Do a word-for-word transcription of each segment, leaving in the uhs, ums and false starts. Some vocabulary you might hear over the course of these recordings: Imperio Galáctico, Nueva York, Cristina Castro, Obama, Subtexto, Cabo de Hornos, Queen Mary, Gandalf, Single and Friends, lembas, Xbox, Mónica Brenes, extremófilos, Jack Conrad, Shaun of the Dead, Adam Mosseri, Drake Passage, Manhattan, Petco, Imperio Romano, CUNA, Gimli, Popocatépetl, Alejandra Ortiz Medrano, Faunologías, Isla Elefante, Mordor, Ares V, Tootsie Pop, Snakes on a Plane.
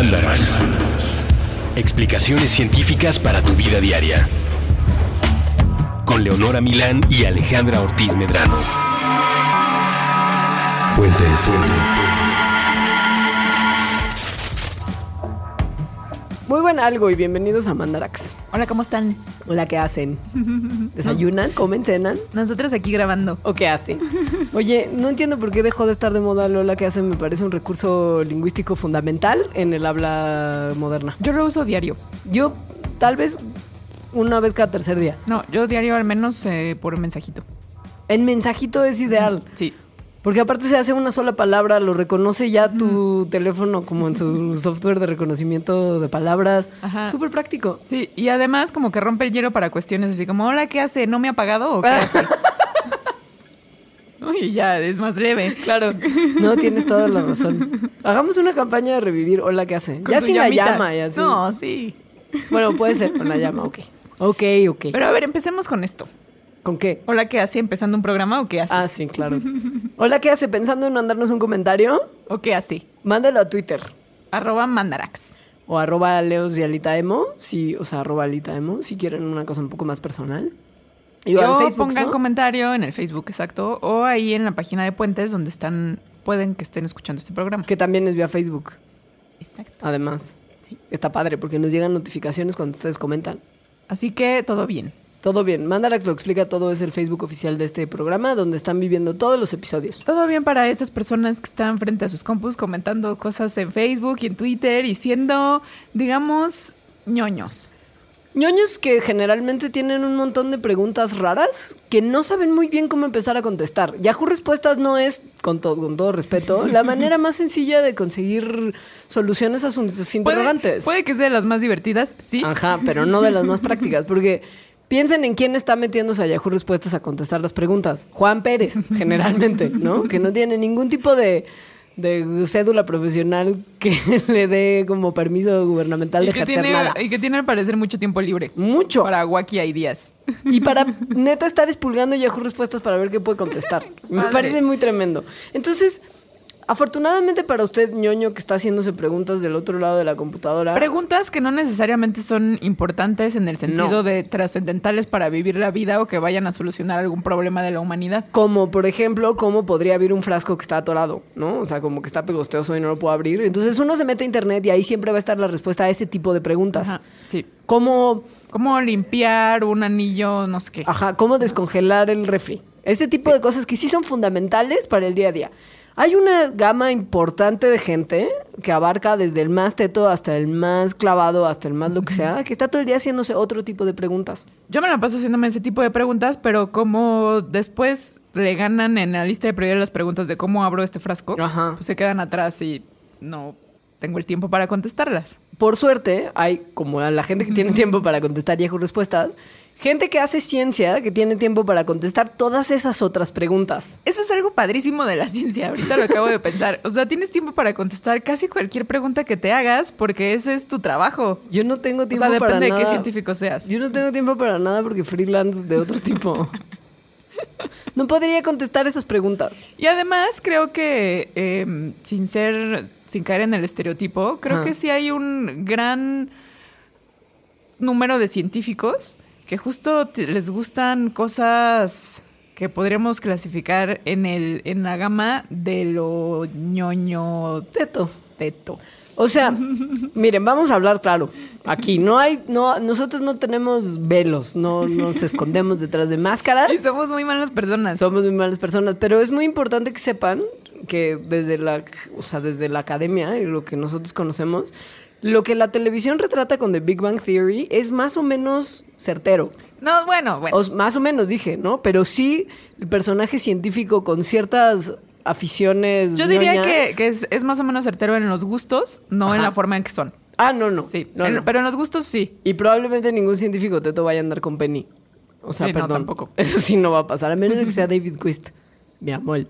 Mandarax. Explicaciones científicas para tu vida diaria. Con Leonora Milán y Alejandra Ortiz Medrano. Puentes. Muy buen algo y bienvenidos a Mandarax. Hola, ¿cómo están? Hola, ¿qué hacen? ¿Desayunan? ¿Comen? ¿Cenan? Nosotros aquí grabando. ¿O qué hacen? Oye, no entiendo por qué dejó de estar de moda Lola, ¿qué hacen? Me parece un recurso lingüístico fundamental en el habla moderna. Yo lo uso diario. Yo, tal vez, una vez cada tercer día. No, yo diario al menos eh, por un mensajito. El mensajito es ideal. Sí. Porque aparte se hace una sola palabra, lo reconoce ya tu mm. teléfono como en su software de reconocimiento de palabras. Ajá. Súper práctico. Sí, y además como que rompe el hielo para cuestiones así como, hola, ¿qué hace? ¿No me ha pagado o qué hace? Uy, ya, es más leve. Claro. No, tienes toda la razón. Hagamos una campaña de revivir hola, ¿qué hace? Con ya sin llamita. La llama, ya sí. No, sí. Bueno, puede ser con la llama, ok. Ok, ok. Pero a ver, empecemos con esto. ¿Con qué? Hola, ¿qué hace? ¿Empezando un programa o qué hace? Ah, sí, claro. Hola, ¿qué hace? ¿Pensando en mandarnos un comentario? ¿O qué hace? Mándalo a Twitter. Arroba Mandarax. O arroba Leos y Alita Emo. Sí, o sea, arroba Alita Emo, si quieren una cosa un poco más personal. Y o al Facebook, pongan ¿no? comentario en el Facebook, exacto. O ahí en la página de Puentes, donde están, pueden que estén escuchando este programa. Que también es vía Facebook. Exacto. Además. Sí. Está padre, porque nos llegan notificaciones cuando ustedes comentan. Así que todo bien. Todo bien. Mandarax lo explica todo, es el Facebook oficial de este programa, donde están viviendo todos los episodios. Todo bien para esas personas que están frente a sus compus comentando cosas en Facebook y en Twitter y siendo, digamos, ñoños. Ñoños que generalmente tienen un montón de preguntas raras que no saben muy bien cómo empezar a contestar. Yahoo Respuestas no es, con todo, con todo respeto, la manera más sencilla de conseguir soluciones a sus interrogantes. Puede, puede que sea de las más divertidas, sí. Ajá, pero no de las más prácticas, porque... Piensen en quién está metiéndose a Yahoo Respuestas a contestar las preguntas. Juan Pérez, generalmente, ¿no? Que no tiene ningún tipo de, de cédula profesional que le dé como permiso gubernamental de ejercer tiene, nada. Y que tiene al parecer mucho tiempo libre. Mucho. Para wacky ideas. Y para neta estar espulgando Yahoo Respuestas para ver qué puede contestar. Me Madre. Parece muy tremendo. Entonces... Afortunadamente para usted, ñoño, que está haciéndose preguntas del otro lado de la computadora. Preguntas que no necesariamente son importantes en el sentido no. de trascendentales para vivir la vida o que vayan a solucionar algún problema de la humanidad. Como, por ejemplo, cómo podría abrir un frasco que está atorado, ¿no? O sea, como que está pegosteoso y no lo puedo abrir. Entonces uno se mete a internet y ahí siempre va a estar la respuesta a ese tipo de preguntas. Ajá, sí. ¿Cómo, ¿Cómo limpiar un anillo, no sé qué? Ajá, ¿cómo descongelar el refri? Este tipo sí. de cosas que sí son fundamentales para el día a día. Hay una gama importante de gente que abarca desde el más teto hasta el más clavado, hasta el más lo que sea, que está todo el día haciéndose otro tipo de preguntas. Yo me la paso haciéndome ese tipo de preguntas, pero como después le ganan en la lista de prioridad las preguntas de cómo abro este frasco, Ajá. pues se quedan atrás y no tengo el tiempo para contestarlas. Por suerte, hay como la gente que tiene tiempo para contestar Yahoo Respuestas, gente que hace ciencia, que tiene tiempo para contestar todas esas otras preguntas. Eso es algo padrísimo de la ciencia, ahorita lo acabo de pensar. O sea, tienes tiempo para contestar casi cualquier pregunta que te hagas porque ese es tu trabajo. Yo no tengo tiempo para nada. O sea, depende de qué científico seas. Yo no tengo tiempo para nada porque freelance de otro tipo. No podría contestar esas preguntas. Y además creo que, eh, sin ser, sin caer en el estereotipo, creo ah. que sí hay un gran número de científicos... que justo les gustan cosas que podríamos clasificar en el en la gama de lo ñoño teto. teto. O sea, miren, vamos a hablar claro. Aquí no hay no nosotros no tenemos velos, no nos escondemos detrás de máscaras. Y somos muy malas personas. Somos muy malas personas, pero es muy importante que sepan que desde la, o sea, desde la academia y lo que nosotros conocemos, lo que la televisión retrata con The Big Bang Theory es más o menos certero. No, bueno, bueno. O, más o menos, dije, ¿no? Pero sí, el personaje científico con ciertas aficiones... Yo diría ñoñas, que, que es, es más o menos certero en los gustos, no Ajá. en la forma en que son. Ah, no, no. Sí, no, en, no. Pero en los gustos sí. Y probablemente ningún científico teto vaya a andar con Penny. O sea, sí, perdón. No, tampoco. Eso sí no va a pasar, a menos que sea David Quist. Mi amor.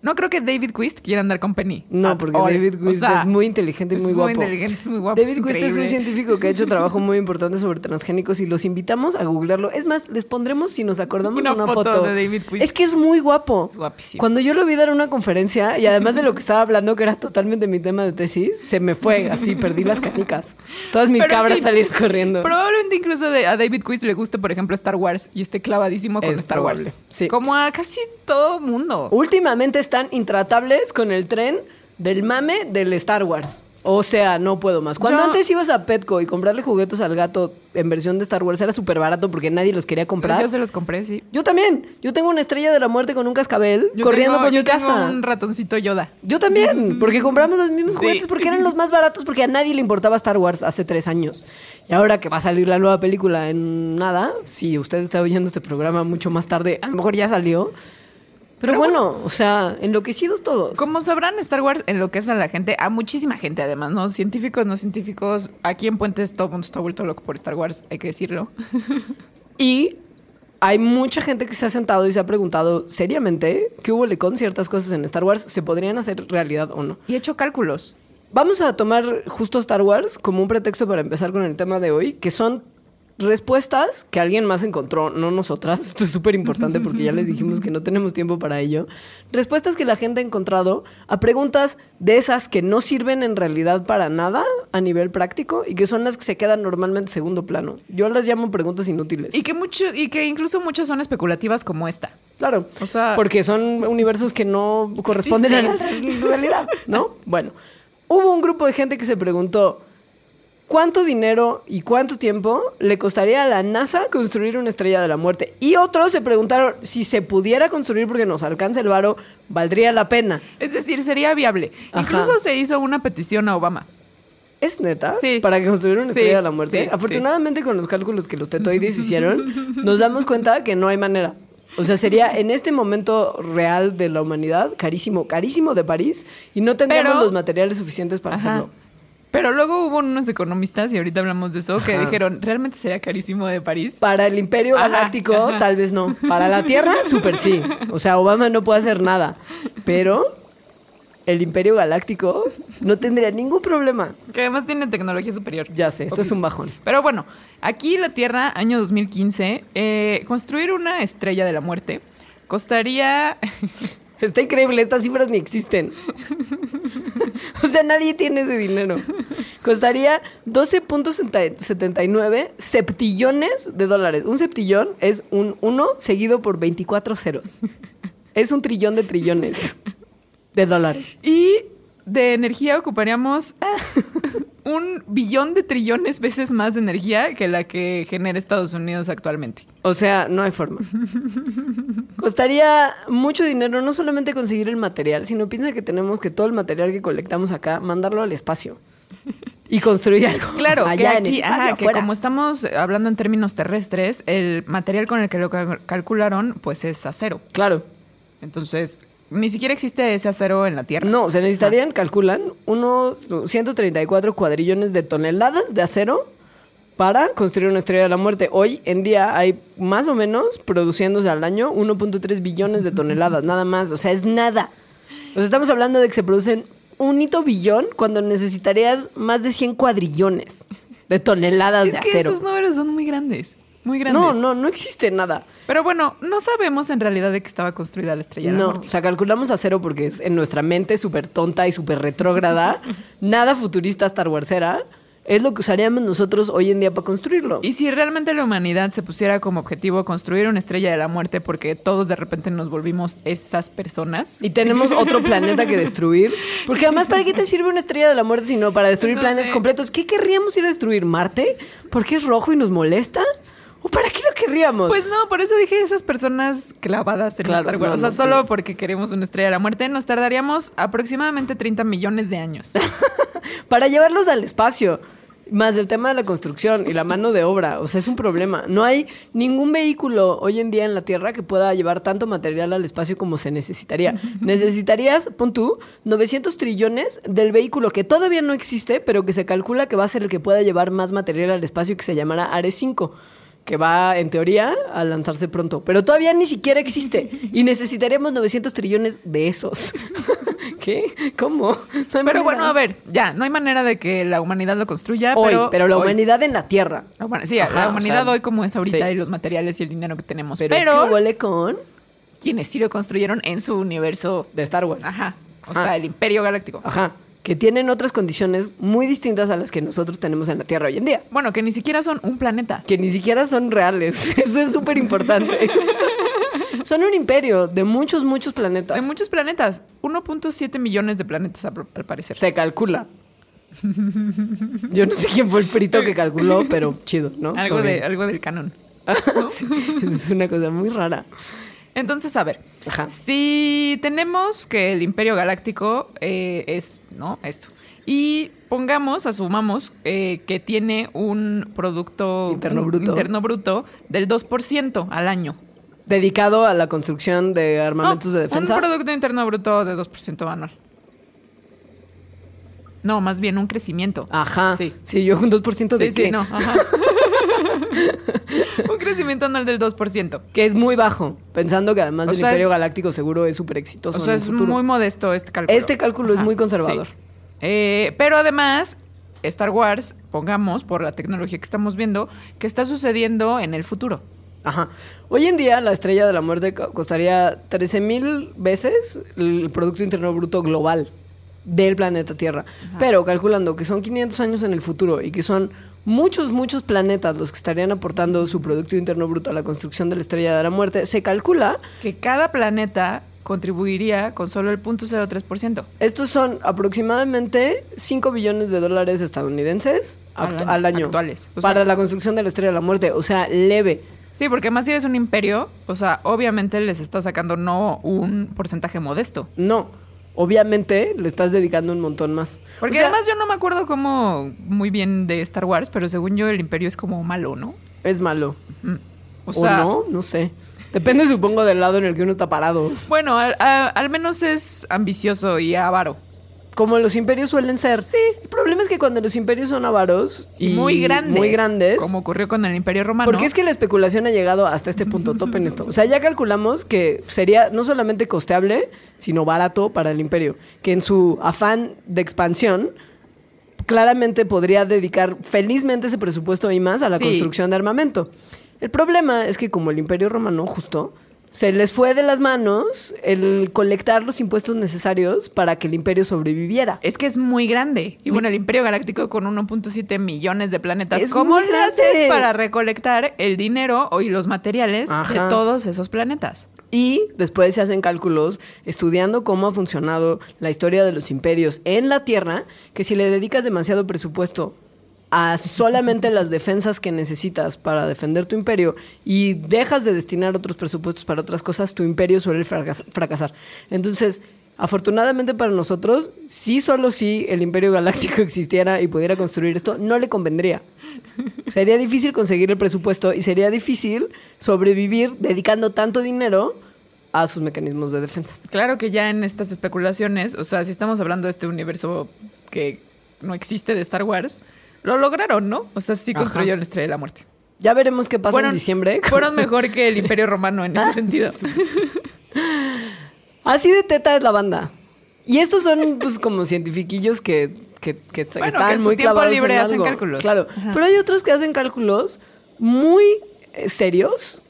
No creo que David Quist quiera andar con Penny. No, porque all. David Quist, o sea, es muy inteligente y muy guapo. Es muy inteligente, es muy guapo. David Quist es un científico que ha hecho trabajo muy importante sobre transgénicos y los invitamos a googlearlo. Es más, les pondremos, si nos acordamos, una, una foto, foto de David Quist. Es que es muy guapo. Es guapísimo. Cuando yo lo vi dar una conferencia, y además de lo que estaba hablando, que era totalmente mi tema de tesis, se me fue así, perdí las canicas. Todas mis Pero cabras mi, salieron corriendo. Probablemente incluso de, a David Quist le guste, por ejemplo, Star Wars y esté clavadísimo con es Star probable. Wars. Sí. Como a casi todo mundo. Últimamente están intratables con el tren del mame del Star Wars. O sea, no puedo más. Cuando yo... antes ibas a Petco y comprarle juguetes al gato en versión de Star Wars era súper barato porque nadie los quería comprar. Yo se los compré, sí. Yo también. Yo tengo una estrella de la muerte con un cascabel yo corriendo tengo, por mi casa. Yo tengo un ratoncito Yoda. Yo también, porque compramos los mismos sí. juguetes porque eran los más baratos porque a nadie le importaba Star Wars hace tres años. Y ahora que va a salir la nueva película en nada, si usted está oyendo este programa mucho más tarde, a lo mejor ya salió. Pero, Pero bueno, bueno, o sea, enloquecidos todos. Como sabrán, Star Wars enloquece a la gente, a muchísima gente además, ¿no? Científicos, no científicos. Aquí en Puentes todo el mundo está vuelto loco por Star Wars, hay que decirlo. Y hay mucha gente que se ha sentado y se ha preguntado seriamente qué hubo con ciertas cosas en Star Wars, ¿se podrían hacer realidad o no? Y he hecho cálculos. Vamos a tomar justo Star Wars como un pretexto para empezar con el tema de hoy, que son... respuestas que alguien más encontró, no nosotras. Esto es súper importante porque ya les dijimos que no tenemos tiempo para ello. Respuestas que la gente ha encontrado a preguntas de esas que no sirven en realidad para nada a nivel práctico y que son las que se quedan normalmente en segundo plano. Yo las llamo preguntas inútiles. Y que, mucho, y que incluso muchas son especulativas como esta. Claro, o sea, porque son universos que no corresponden a la realidad, ¿no? Bueno, hubo un grupo de gente que se preguntó ¿cuánto dinero y cuánto tiempo le costaría a la NASA construir una estrella de la muerte? Y otros se preguntaron si se pudiera construir porque nos alcanza el varo, ¿valdría la pena? Es decir, sería viable. Ajá. Incluso se hizo una petición a Obama. ¿Es neta? Sí. Para construir una estrella sí. de la muerte. Sí. Afortunadamente, sí. con los cálculos que los tetoides hicieron, nos damos cuenta que no hay manera. O sea, sería en este momento real de la humanidad, carísimo, carísimo de París, y no tendríamos Pero... los materiales suficientes para Ajá. hacerlo. Pero luego hubo unos economistas, y ahorita hablamos de eso, ajá. que dijeron, ¿realmente sería carísimo de París? Para el Imperio Galáctico, ajá, ajá. tal vez no. Para la Tierra, súper sí. O sea, Obama no puede hacer nada. Pero el Imperio Galáctico no tendría ningún problema. Que además tiene tecnología superior. Ya sé, esto okay. es un bajón. Pero bueno, aquí la Tierra, año dos mil quince, eh, construir una estrella de la muerte costaría... Está increíble, estas cifras ni existen. O sea, nadie tiene ese dinero. Costaría doce punto setenta y nueve septillones de dólares. Un septillón es un uno seguido por veinticuatro ceros. Es un trillón de trillones de dólares. Y de energía ocuparíamos un billón de trillones veces más de energía que la que genera Estados Unidos actualmente. O sea, no hay forma. Costaría mucho dinero no solamente conseguir el material, sino piensa que tenemos que todo el material que colectamos acá, mandarlo al espacio y construir algo. Claro, allá que, aquí, en el espacio, ajá, que como estamos hablando en términos terrestres, el material con el que lo calcularon pues es acero. Claro. Entonces... ni siquiera existe ese acero en la Tierra. No, se necesitarían, ah. calculan, unos ciento treinta y cuatro cuadrillones de toneladas de acero para construir una estrella de la muerte. Hoy en día hay más o menos, produciéndose al año, uno punto tres billones de toneladas, nada más. O sea, es nada. O sea, estamos hablando de que se producen un hito billón cuando necesitarías más de cien cuadrillones de toneladas de acero. Es que esos números son muy grandes. Muy grandes. No, no, no existe nada. Pero bueno, no sabemos en realidad de qué estaba construida la estrella de la muerte. No, o sea, calculamos a cero porque es en nuestra mente súper tonta y súper retrógrada, nada futurista Star Warsera, es lo que usaríamos nosotros hoy en día para construirlo. Y si realmente la humanidad se pusiera como objetivo construir una estrella de la muerte porque todos de repente nos volvimos esas personas. Y tenemos otro planeta que destruir. Porque además, ¿para qué te sirve una estrella de la muerte sino para destruir no planetas sé. completos? ¿Qué querríamos ir a destruir? ¿Marte? ¿Porque es rojo y nos molesta? ¿O para qué lo querríamos? Pues no, por eso dije esas personas clavadas en claro, Star Wars. No, o sea, no, solo no. porque queremos una estrella de la muerte, nos tardaríamos aproximadamente treinta millones de años. Para llevarlos al espacio, más el tema de la construcción y la mano de obra. O sea, es un problema. No hay ningún vehículo hoy en día en la Tierra que pueda llevar tanto material al espacio como se necesitaría. Necesitarías, pon tú, novecientos trillones del vehículo que todavía no existe, pero que se calcula que va a ser el que pueda llevar más material al espacio y que se llamará Ares cinco. que va, en teoría, a lanzarse pronto. Pero todavía ni siquiera existe. Y necesitaremos novecientos trillones de esos. ¿Qué? ¿Cómo? No pero manera. Bueno, a ver, ya. No hay manera de que la humanidad lo construya. Hoy, pero, pero la hoy. humanidad en la Tierra. La human- sí, Ajá, la humanidad o sea, hoy como es ahorita sí. y los materiales y el dinero que tenemos. Pero, pero ¿qué huele con...? Quienes sí lo construyeron en su universo de Star Wars. Ajá. O Ajá. sea, el Imperio Galáctico. Ajá. Que tienen otras condiciones muy distintas a las que nosotros tenemos en la Tierra hoy en día. Bueno, que ni siquiera son un planeta. Que ni siquiera son reales. Eso es súper importante. Son un imperio de muchos, muchos planetas. De muchos planetas. uno punto siete millones de planetas, al parecer. Se calcula. Yo no sé quién fue el frito que calculó, pero chido, ¿no? Algo, de, algo del canon. ¿No? Sí, es una cosa muy rara. Entonces, a ver, Ajá. si tenemos que el Imperio Galáctico eh, es, ¿no? Esto. Y pongamos, asumamos, eh, que tiene un producto interno bruto, interno bruto del dos por ciento al año. Dedicado a la construcción de armamentos no, de defensa. Un producto interno bruto de dos por ciento anual. No, más bien un crecimiento. Ajá. Sí, sí yo un dos por ciento de sí, qué. Sí, no, ajá. Un crecimiento anual del dos por ciento. Que es muy bajo, pensando que además o el sea, Imperio es, Galáctico seguro es súper exitoso. O sea, en el es futuro. Muy modesto este cálculo. Este cálculo Ajá, es muy conservador. Sí. Eh, pero además, Star Wars, pongamos, por la tecnología que estamos viendo, que está sucediendo en el futuro. Ajá. Hoy en día, la Estrella de la Muerte costaría trece mil veces el Producto Interno Bruto global del planeta Tierra. Ajá. Pero calculando que son quinientos años en el futuro y que son... Muchos, muchos planetas los que estarían aportando su Producto Interno Bruto a la construcción de la Estrella de la Muerte, se calcula... Que cada planeta contribuiría con solo el punto cero tres por ciento. Estos son aproximadamente cinco billones de dólares estadounidenses actu- al, al año. Actuales. O sea, para la construcción de la Estrella de la Muerte, o sea, leve. Sí, porque más si eres un imperio, o sea, obviamente les está sacando no un porcentaje modesto. No. Obviamente le estás dedicando un montón más. Porque o sea, además yo no me acuerdo como muy bien de Star Wars, pero según yo el imperio es como malo, ¿no? Es malo. Mm. O, o sea, no, no sé. Depende, supongo, del lado en el que uno está parado. Bueno, al, a, al menos es ambicioso y avaro. Como los imperios suelen ser. Sí. El problema es que cuando los imperios son avaros y, y muy grandes, muy grandes, como ocurrió con el Imperio Romano. Porque es que la especulación ha llegado hasta este punto top en esto. O sea, ya calculamos que sería no solamente costeable, sino barato para el imperio. Que en su afán de expansión, claramente podría dedicar felizmente ese presupuesto y más a la sí. construcción de armamento. El problema es que como el Imperio Romano, justo... Se les fue de las manos el colectar los impuestos necesarios para que el imperio sobreviviera. Es que es muy grande. Y bueno, el Imperio Galáctico con uno punto siete millones de planetas. Es ¿Cómo le haces para recolectar el dinero y los materiales Ajá. de todos esos planetas? Y después se hacen cálculos estudiando cómo ha funcionado la historia de los imperios en la Tierra, que si le dedicas demasiado presupuesto a solamente las defensas que necesitas para defender tu imperio y dejas de destinar otros presupuestos para otras cosas, tu imperio suele fracasar. Entonces, afortunadamente para nosotros, si solo si el Imperio Galáctico existiera y pudiera construir esto, no le convendría. Sería difícil conseguir el presupuesto y sería difícil sobrevivir dedicando tanto dinero a sus mecanismos de defensa. Claro que ya en estas especulaciones, o sea, si estamos hablando de este universo que no existe de Star Wars... Lo lograron, ¿no? O sea, sí construyeron la Estrella de la Muerte. Ya veremos qué pasa fueron, en diciembre. Fueron mejor que el sí. Imperio Romano en ese ah, sentido. Sí, sí. Así de teta es la banda. Y estos son, pues, como cientifiquillos que, que, que bueno, están que en muy su clavados libre en algo. Hacen cálculos. Claro. Ajá. Pero hay otros que hacen cálculos muy eh, serios,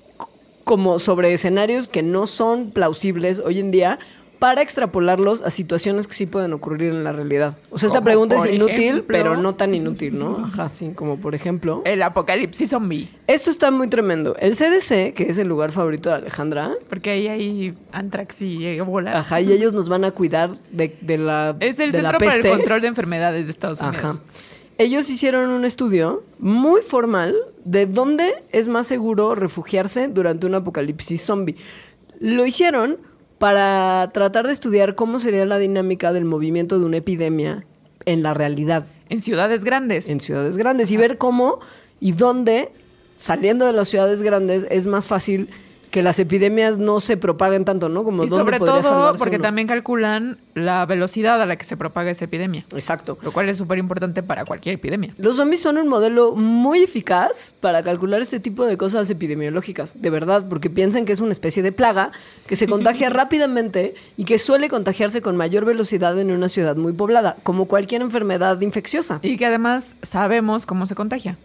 como sobre escenarios que no son plausibles hoy en día, para extrapolarlos a situaciones que sí pueden ocurrir en la realidad. O sea, esta pregunta es inútil, ejemplo, pero no tan inútil, ¿no? Ajá, sí, como por ejemplo... El apocalipsis zombie. Esto está muy tremendo. El C D C, que es el lugar favorito de Alejandra... Porque ahí hay antrax y ébola. Ajá, y ellos nos van a cuidar de, de la peste. Es el Centro para el Control de Enfermedades de Estados Unidos. Ajá. Ellos hicieron un estudio muy formal de dónde es más seguro refugiarse durante un apocalipsis zombie. Lo hicieron... para tratar de estudiar cómo sería la dinámica del movimiento de una epidemia en la realidad. En ciudades grandes. En ciudades grandes. Y ver cómo y dónde, saliendo de las ciudades grandes, es más fácil... que las epidemias no se propaguen tanto, ¿no? Como y sobre todo porque uno. También calculan la velocidad a la que se propaga esa epidemia. Exacto. Lo cual es súper importante para cualquier epidemia. Los zombies son un modelo muy eficaz para calcular este tipo de cosas epidemiológicas, de verdad, porque piensan que es una especie de plaga que se contagia rápidamente y que suele contagiarse con mayor velocidad en una ciudad muy poblada, como cualquier enfermedad infecciosa. Y que además sabemos cómo se contagia.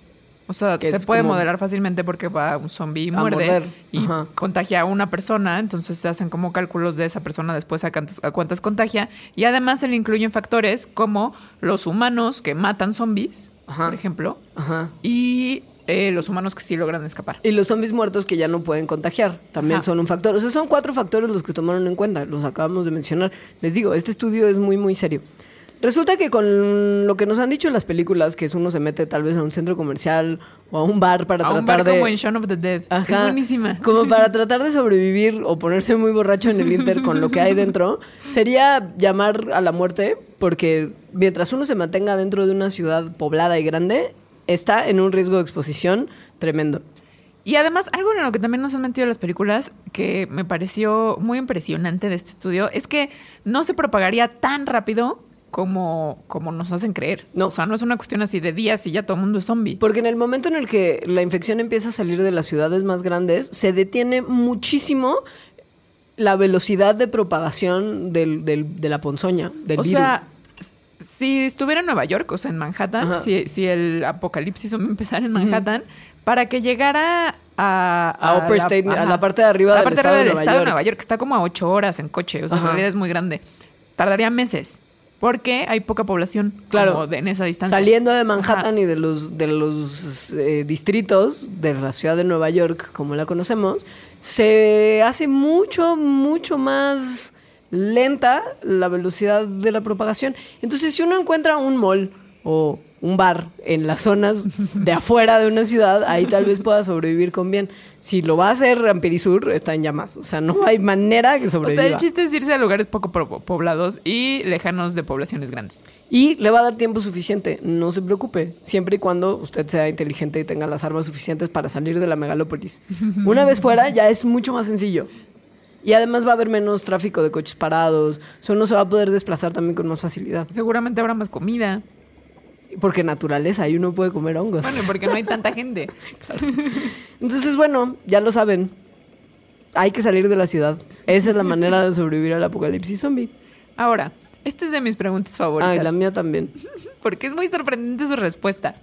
O sea, se puede como... moderar fácilmente porque va un zombie y muerde y Ajá. contagia a una persona. Entonces se hacen como cálculos de esa persona después a cuántas, a cuántas contagia. Y además se le incluyen factores como los humanos que matan zombies, Ajá. por ejemplo, Ajá. y... Eh, los humanos que sí logran escapar. Y los zombies muertos que ya no pueden contagiar también Ajá. son un factor. O sea, son cuatro factores los que tomaron en cuenta. Los acabamos de mencionar. Les digo, este estudio es muy, muy serio. Resulta que con lo que nos han dicho en las películas, que es uno se mete tal vez a un centro comercial o a un bar para a tratar un bar de... como en Shaun of the Dead. Ajá. Es buenísima. Como para tratar de sobrevivir o ponerse muy borracho en el Inter con lo que hay dentro, sería llamar a la muerte, porque mientras uno se mantenga dentro de una ciudad poblada y grande... está en un riesgo de exposición tremendo. Y además, algo en lo que también nos han metido las películas que me pareció muy impresionante de este estudio es que no se propagaría tan rápido como, como nos hacen creer. No. O sea, no es una cuestión así de días y ya todo el mundo es zombie. Porque en el momento en el que la infección empieza a salir de las ciudades más grandes, se detiene muchísimo la velocidad de propagación del, del, de la ponzoña, del virus. O sea... Si estuviera en Nueva York, o sea, en Manhattan, si, si el apocalipsis empezara en Manhattan, uh-huh. para que llegara a... A, a Upper la, State, ajá. a la parte de arriba la parte del, de arriba estado, del de estado de Nueva York, que está como a ocho horas en coche, o sea, ajá. en realidad es muy grande. Tardaría meses, porque hay poca población claro. como de, en esa distancia. Saliendo de Manhattan ajá. y de los, de los eh, distritos de la ciudad de Nueva York, como la conocemos, se hace mucho, mucho más... lenta la velocidad de la propagación. Entonces, si uno encuentra un mall o un bar en las zonas de afuera de una ciudad, ahí tal vez pueda sobrevivir con bien. Si lo va a hacer Rampirisur, está en llamas. O sea, no hay manera que sobreviva. O sea, el chiste es irse a lugares poco poblados y lejanos de poblaciones grandes. Y le va a dar tiempo suficiente, no se preocupe, siempre y cuando usted sea inteligente y tenga las armas suficientes para salir de la megalópolis. Una vez fuera, ya es mucho más sencillo. Y además va a haber menos tráfico de coches parados. Eso no se va a poder desplazar también con más facilidad. Seguramente habrá más comida. Porque naturaleza, ahí uno puede comer hongos. Bueno, porque no hay tanta gente. Claro. Entonces, bueno, ya lo saben. Hay que salir de la ciudad. Esa es la manera de sobrevivir al apocalipsis zombie. Ahora, esta es de mis preguntas favoritas. Ay, la mía también. Porque es muy sorprendente su respuesta.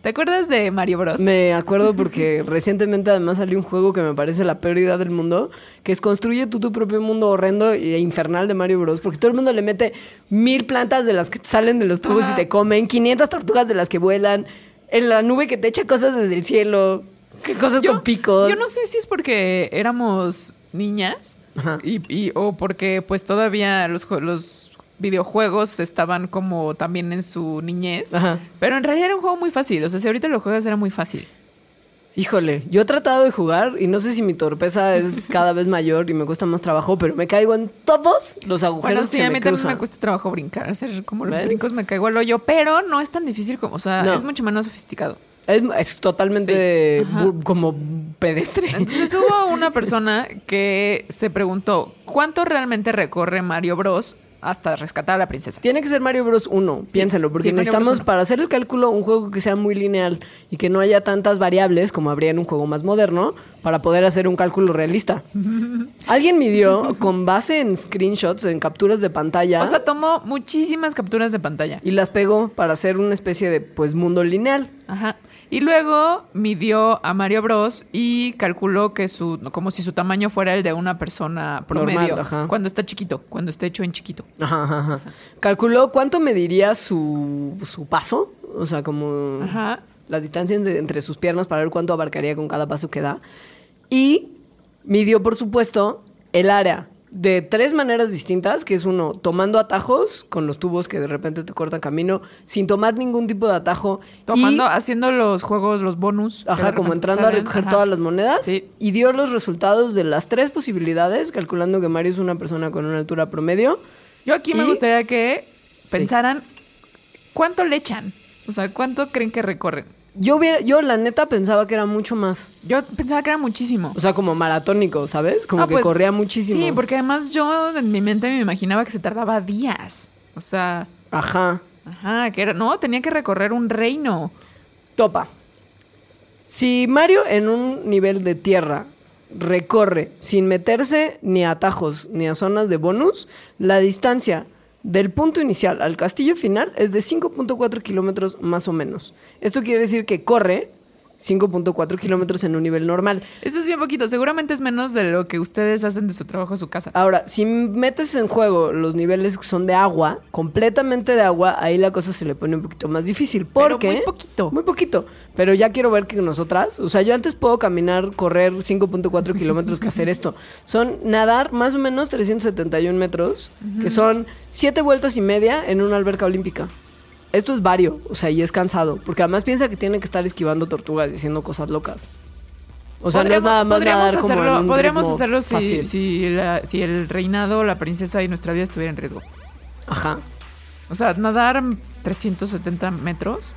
¿Te acuerdas de Mario Bros? Me acuerdo porque recientemente además salió un juego que me parece la peor idea del mundo, que es construye tú tu propio mundo horrendo e infernal de Mario Bros, porque todo el mundo le mete mil plantas de las que salen de los tubos Ajá. y te comen, quinientas tortugas de las que vuelan, en la nube que te echa cosas desde el cielo, cosas yo, con picos. Yo no sé si es porque éramos niñas y, y, o porque pues todavía los los videojuegos estaban como también en su niñez. Ajá. Pero en realidad era un juego muy fácil. O sea, si ahorita lo juegas era muy fácil. Híjole, yo he tratado de jugar y no sé si mi torpeza es cada vez mayor y me cuesta más trabajo, pero me caigo en todos los agujeros. Bueno, sí, que a mí me también cruzan. Me cuesta trabajo brincar, hacer como los ¿ves? Brincos, me caigo al hoyo, pero no es tan difícil como, o sea, no. es mucho menos sofisticado. Es, es totalmente sí. bu- como pedestre. Entonces hubo una persona que se preguntó, ¿cuánto realmente recorre Mario Bros hasta rescatar a la princesa? Tiene que ser Mario Bros uno, sí, piénsalo, porque sí, necesitamos para hacer el cálculo un juego que sea muy lineal y que no haya tantas variables como habría en un juego más moderno para poder hacer un cálculo realista. Alguien midió con base en screenshots, en capturas de pantalla. O sea, tomó muchísimas capturas de pantalla. Y las pegó para hacer una especie de pues mundo lineal. Ajá. Y luego midió a Mario Bros y calculó que su como si su tamaño fuera el de una persona promedio. Normal, cuando está chiquito, cuando está hecho en chiquito. Ajá, ajá, ajá. Calculó cuánto mediría su, su paso, o sea, como ajá. la distancia entre sus piernas para ver cuánto abarcaría con cada paso que da. Y midió, por supuesto, el área de tres maneras distintas, que es uno, tomando atajos con los tubos que de repente te cortan camino, sin tomar ningún tipo de atajo. Tomando, y, haciendo los juegos, los bonus. Ajá, como entrando salen, a recoger ajá. todas las monedas. Sí. Y dio los resultados de las tres posibilidades, calculando que Mario es una persona con una altura promedio. Yo aquí y, me gustaría que pensaran sí. cuánto le echan, o sea, cuánto creen que recorren. Yo hubiera, yo la neta pensaba que era mucho más. Yo pensaba que era muchísimo. O sea, como maratónico, ¿sabes? Como ah, que pues, corría muchísimo. Sí, porque además yo en mi mente me imaginaba que se tardaba días. O sea... Ajá. Ajá, que era... No, tenía que recorrer un reino. Topa. Si Mario en un nivel de tierra recorre sin meterse ni a atajos ni a zonas de bonus, la distancia... del punto inicial al castillo final es de cinco punto cuatro kilómetros más o menos. Esto quiere decir que corre cinco punto cuatro kilómetros en un nivel normal. Eso es bien poquito. Seguramente es menos de lo que ustedes hacen de su trabajo a su casa. Ahora, si metes en juego los niveles que son de agua, completamente de agua, ahí la cosa se le pone un poquito más difícil. Porque, pero muy poquito. Muy poquito. Pero ya quiero ver que nosotras... O sea, yo antes puedo caminar, correr cinco punto cuatro kilómetros que hacer esto. Son nadar más o menos trescientos setenta y un metros, uh-huh. que son siete vueltas y media en una alberca olímpica. Esto es vario, o sea, y es cansado. Porque además piensa que tiene que estar esquivando tortugas y haciendo cosas locas. O sea, no es nada más podríamos nadar hacerlo, como en un podríamos hacerlo si, si, la, si el reinado, la princesa y nuestra vida estuviera en riesgo. Ajá. O sea, nadar trescientos setenta metros.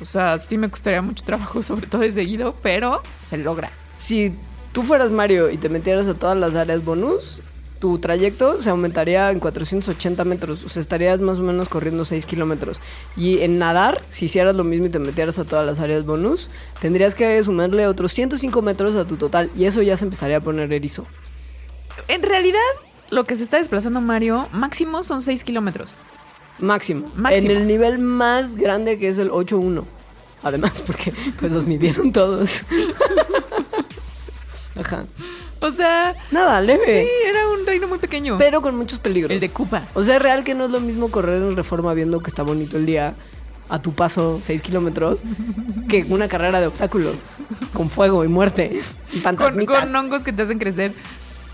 O sea, sí me costaría mucho trabajo, sobre todo de seguido, pero se logra. Si tú fueras Mario y te metieras a todas las áreas bonus... tu trayecto se aumentaría en cuatrocientos ochenta metros. O sea, estarías más o menos corriendo seis kilómetros. Y en nadar, si hicieras lo mismo y te metieras a todas las áreas bonus, tendrías que sumarle otros ciento cinco metros a tu total. Y eso ya se empezaría a poner erizo. En realidad, lo que se está desplazando Mario, máximo son seis kilómetros. Máximo. Máximo. En el nivel más grande, que es el ocho uno. Además, porque pues los midieron todos. Ajá. O sea... nada, leve. Sí, era un reino muy pequeño. Pero con muchos peligros. El de Cuba. O sea, es real que no es lo mismo correr en Reforma viendo que está bonito el día a tu paso seis kilómetros que una carrera de obstáculos con fuego y muerte y fantasmitas. Con, con hongos que te hacen crecer.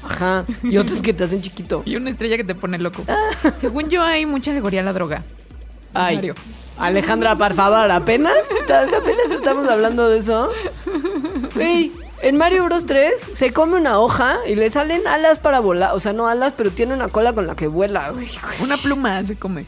Ajá. Y otros que te hacen chiquito. Y una estrella que te pone loco. Ah. Según yo, hay mucha alegoría a la droga. Ay, Mario. Alejandra, por favor, apenas, apenas estamos hablando de eso. ¡Ey! En Mario Bros tres se come una hoja y le salen alas para volar. O sea, no alas, pero tiene una cola con la que vuela. Uy, uy. Una pluma se come.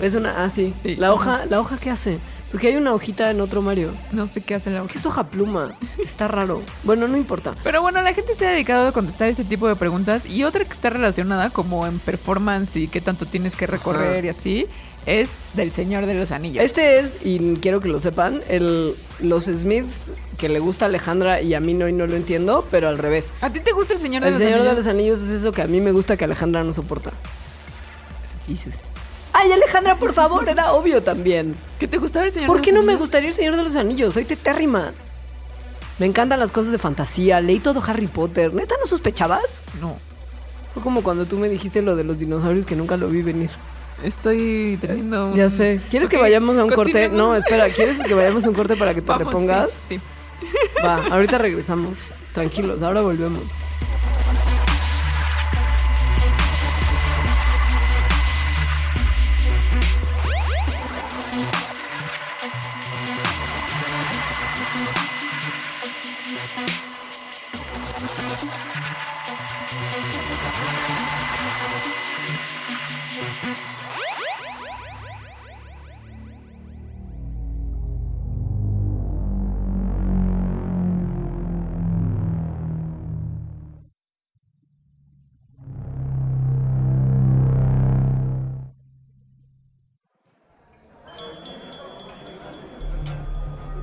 Es una... Ah, sí. sí. La hoja, ¿la hoja qué hace? Porque hay una hojita en otro Mario. No sé qué hace la hoja. Es que es hoja pluma. Está raro. Bueno, no importa. Pero bueno, la gente se ha dedicado a contestar este tipo de preguntas. Y otra que está relacionada como en performance y qué tanto tienes que recorrer, ajá, y así... es del Señor de los Anillos. Este es, y quiero que lo sepan, el, los Smiths que le gusta a Alejandra y a mí no, y no lo entiendo, pero al revés. ¿A ti te gusta el Señor de el los Señor Anillos? El Señor de los Anillos es eso que a mí me gusta que Alejandra no soporta. Jesús. Ay, Alejandra, por favor, era obvio también. ¿Qué te gustaba el Señor de los Anillos? ¿Por qué no me gustaría el Señor de los Anillos? Soy tetérrima. Me encantan las cosas de fantasía, leí todo Harry Potter. ¿Neta no sospechabas? No. Fue como cuando tú me dijiste lo de los dinosaurios que nunca lo vi venir. Estoy teniendo un... Ya sé. ¿Quieres okay, que vayamos a un corte? No, espera. ¿Quieres que vayamos a un corte para que te Vamos, repongas? Sí, sí. Va, ahorita regresamos. Tranquilos, ahora volvemos.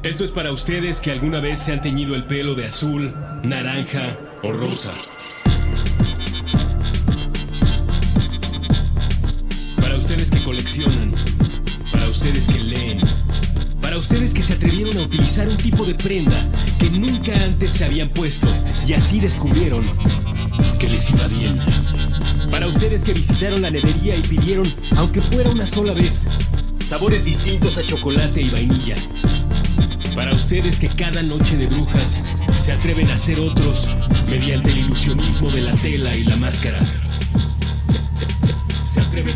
Esto es para ustedes que alguna vez se han teñido el pelo de azul, naranja o rosa. Para ustedes que coleccionan. Para ustedes que leen. Para ustedes que se atrevieron a utilizar un tipo de prenda que nunca antes se habían puesto y así descubrieron que les iba bien. Para ustedes que visitaron la nevería y pidieron, aunque fuera una sola vez, sabores distintos a chocolate y vainilla. Para ustedes que cada noche de brujas se atreven a ser otros mediante el ilusionismo de la tela y la máscara. Se, se, se, se atreven.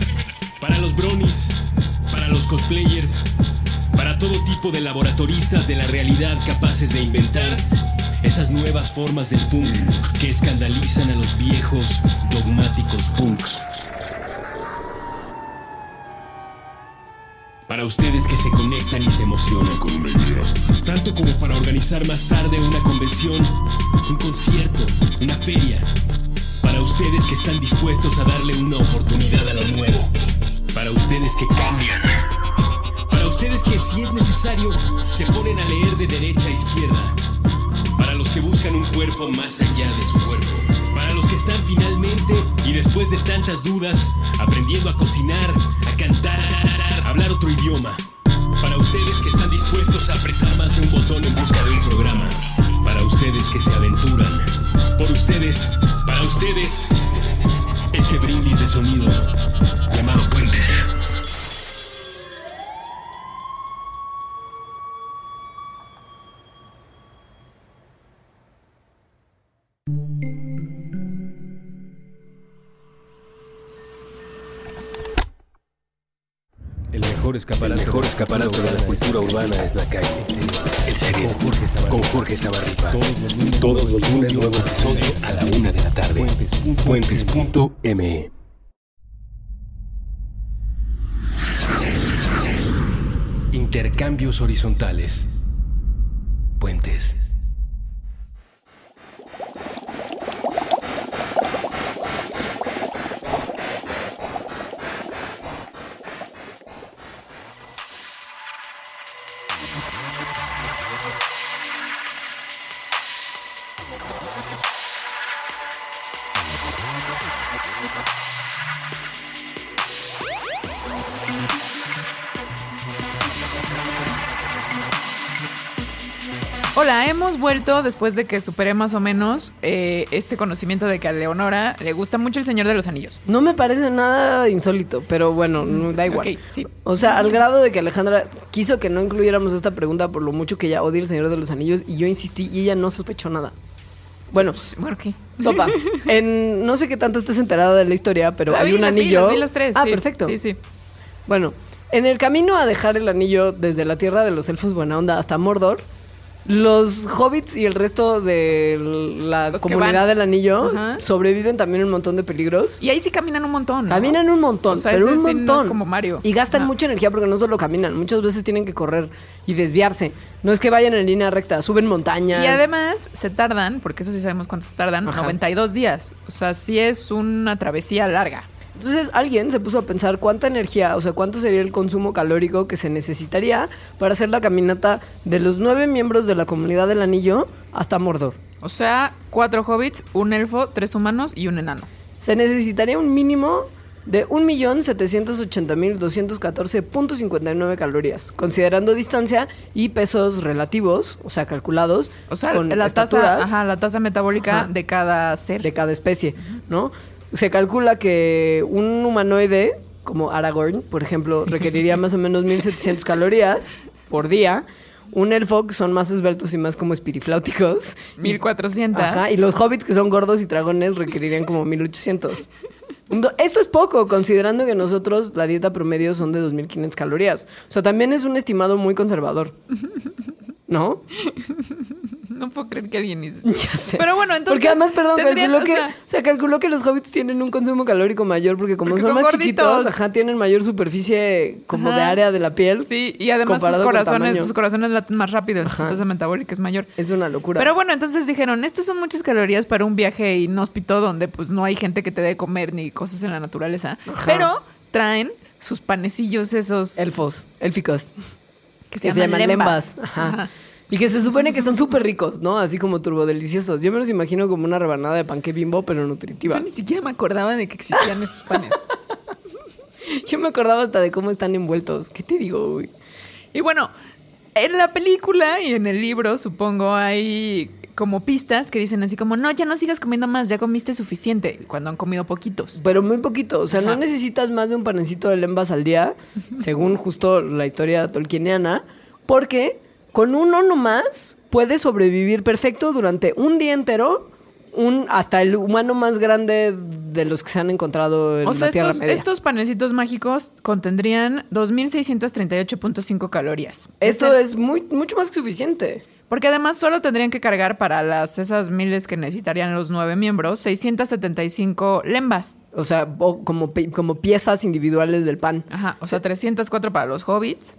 Para los bronies, para los cosplayers, para todo tipo de laboratoristas de la realidad capaces de inventar esas nuevas formas del punk que escandalizan a los viejos dogmáticos punks. Para ustedes que se conectan y se emocionan con una idea, tanto como para organizar más tarde una convención, un concierto, una feria. Para ustedes que están dispuestos a darle una oportunidad a lo nuevo. Para ustedes que cambian. Para ustedes que, si es necesario, se ponen a leer de derecha a izquierda. Para los que buscan un cuerpo más allá de su cuerpo. Para los que están finalmente, y después de tantas dudas, aprendiendo a cocinar, a cantar, a hablar otro idioma. Para ustedes que están dispuestos a apretar más de un botón en busca de un programa. Para ustedes que se aventuran. Por ustedes, para ustedes, este brindis de sonido llamado Puentes. El mejor escaparate de la cultura urbana es la calle. El C D C con Jorge Zavaripa. Todos los lunes, nuevo episodio a la una de la tarde. Puentes punto me. Intercambios horizontales. Puentes. Hola, hemos vuelto después de que superé más o menos eh, este conocimiento de que a Leonora le gusta mucho El Señor de los Anillos. No me parece nada insólito, pero bueno, no, da igual. Okay, sí. O sea, al grado de que Alejandra quiso que no incluyéramos esta pregunta por lo mucho que ella odia El Señor de los Anillos, y yo insistí y ella no sospechó nada. Bueno, bueno, ¿qué? Topa. En, no sé qué tanto estés enterada de la historia, pero la hay vi, un las anillo. Vi, las vi las tres. Ah, sí, perfecto. Sí, sí. Bueno, en el camino a dejar el anillo desde la tierra de los elfos buena onda hasta Mordor, los hobbits y el resto de la los comunidad del anillo, ajá, sobreviven también un montón de peligros. Y ahí sí caminan un montón, ¿no? Caminan un montón, o sea, pero un montón. Sí, no es como Mario. Y gastan no. mucha energía porque no solo caminan, muchas veces tienen que correr y desviarse. No es que vayan en línea recta, suben montañas. Y además se tardan, porque eso sí sabemos cuánto se tardan, ajá, noventa y dos días. O sea, sí es una travesía larga. Entonces alguien se puso a pensar cuánta energía, o sea, cuánto sería el consumo calórico que se necesitaría para hacer la caminata de los nueve miembros de la comunidad del anillo hasta Mordor. O sea, cuatro hobbits, un elfo, tres humanos y un enano. Se necesitaría un mínimo de un millón setecientos ochenta mil doscientos catorce punto cincuenta y nueve calorías, considerando distancia y pesos relativos, o sea, calculados. O sea, con la tasa, ajá, la tasa metabólica, ajá, de cada ser. De cada especie, ¿no? Se calcula que un humanoide, como Aragorn, por ejemplo, requeriría más o menos mil setecientas calorías por día. Un elfo, que son más esbeltos y más como espirifláuticos, mil cuatrocientas. Ajá, y los hobbits, que son gordos y dragones, requerirían como mil ochocientas. Esto es poco, considerando que nosotros la dieta promedio son de dos mil quinientas calorías. O sea, también es un estimado muy conservador, ¿no? No puedo creer que alguien hizo esto. Ya sé. Pero bueno, entonces... Porque además, perdón, calculó que, o sea, o sea, calculó que los hobbits tienen un consumo calórico mayor porque como porque son, son más gorditos, chiquitos, ajá, tienen mayor superficie como, ajá, de área de la piel. Sí, y además sus corazones, sus corazones laten más rápido, entonces la tasa metabólica es mayor. Es una locura. Pero bueno, entonces dijeron, estas son muchas calorías para un viaje inhóspito donde pues no hay gente que te dé comer ni cosas en la naturaleza. Ajá. Pero traen sus panecillos esos... Elfos, élficos. Que se, que llaman, se llaman lembas. lembas. Ajá. Ajá. Y que se supone que son súper ricos, ¿no? Así como turbodeliciosos. Yo me los imagino como una rebanada de panqué Bimbo, pero nutritiva. Yo ni siquiera me acordaba de que existían esos panes. Yo me acordaba hasta de cómo están envueltos. ¿Qué te digo, güey? Y bueno, en la película y en el libro, supongo, hay como pistas que dicen así como, no, ya no sigas comiendo más, ya comiste suficiente, cuando han comido poquitos. Pero muy poquito. O sea, ajá, no necesitas más de un panecito de lembas al día, según justo la historia tolkieniana, porque... Con uno nomás puede sobrevivir perfecto durante un día entero, un, hasta el humano más grande de los que se han encontrado en o sea, la Tierra estos, Media. Estos panecitos mágicos contendrían dos mil seiscientas treinta y ocho punto cinco calorías. Esto es, el... es muy, mucho más que suficiente. Porque además solo tendrían que cargar para las esas miles que necesitarían los nueve miembros, seiscientos setenta y cinco lembas. O sea, o como, como piezas individuales del pan. Ajá, o sea, trescientos cuatro para los hobbits,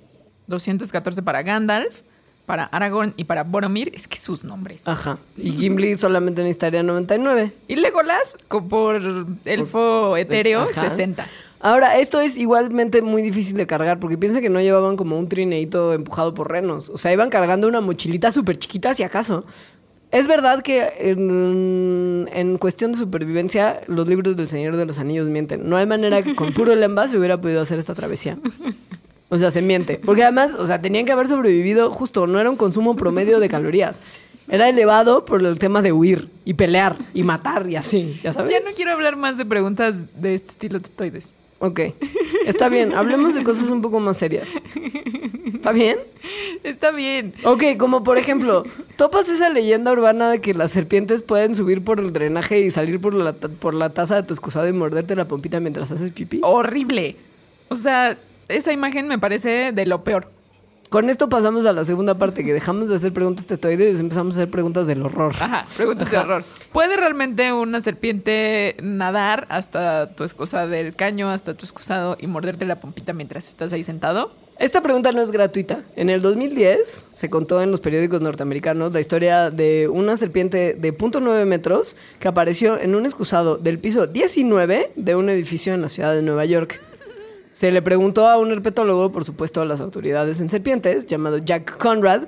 doscientos catorce para Gandalf, para Aragorn y para Boromir. Es que sus nombres. Ajá. Y Gimli solamente necesitaría noventa y nueve. Y Legolas, por elfo por, etéreo, ajá. sesenta. Ahora, esto es igualmente muy difícil de cargar, porque piensa que no llevaban como un trineito empujado por renos. O sea, iban cargando una mochilita súper chiquita, si acaso. Es verdad que en, en cuestión de supervivencia, los libros del Señor de los Anillos mienten. No hay manera que con puro lembas se hubiera podido hacer esta travesía. O sea, se miente. Porque además, o sea, tenían que haber sobrevivido justo. No era un consumo promedio de calorías. Era elevado por el tema de huir y pelear y matar y así, ¿ya sabes? Ya no quiero hablar más de preguntas de este estilo tetoides. Ok, está bien, hablemos de cosas un poco más serias. ¿Está bien? Está bien. Ok, como por ejemplo, topas esa leyenda urbana de que las serpientes pueden subir por el drenaje y salir por la, por la taza de tu excusado y morderte la pompita mientras haces pipí. ¡Horrible! O sea, esa imagen me parece de lo peor. Con esto pasamos a la segunda parte, que dejamos de hacer preguntas tetoides y empezamos a hacer preguntas del horror. Ajá, preguntas Ajá. de horror. ¿Puede realmente una serpiente nadar hasta tu escosa del caño, hasta tu excusado y morderte la pompita mientras estás ahí sentado? Esta pregunta no es gratuita. En el dos mil diez se contó en los periódicos norteamericanos la historia de una serpiente de punto nueve metros que apareció en un excusado del piso diecinueve de un edificio en la ciudad de Nueva York. Se le preguntó a un herpetólogo, por supuesto a las autoridades en serpientes, llamado Jack Conrad,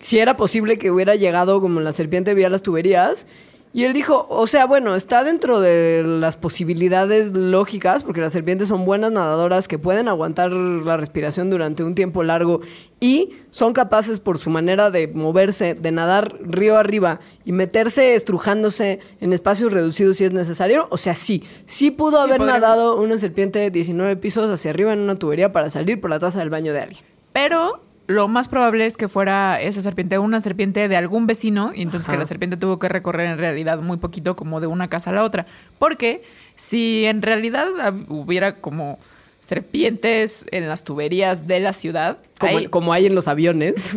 si era posible que hubiera llegado como la serpiente vía las tuberías. Y él dijo, o sea, bueno, está dentro de las posibilidades lógicas, porque las serpientes son buenas nadadoras que pueden aguantar la respiración durante un tiempo largo y son capaces por su manera de moverse, de nadar río arriba y meterse estrujándose en espacios reducidos si es necesario. O sea, sí, sí pudo haber sí, nadado una serpiente de diecinueve pisos hacia arriba en una tubería para salir por la taza del baño de alguien. Pero... lo más probable es que fuera esa serpiente, una serpiente de algún vecino, y entonces Ajá. que la serpiente tuvo que recorrer en realidad muy poquito, como de una casa a la otra. Porque si en realidad hubiera como serpientes en las tuberías de la ciudad... Como, hay... como hay en los aviones.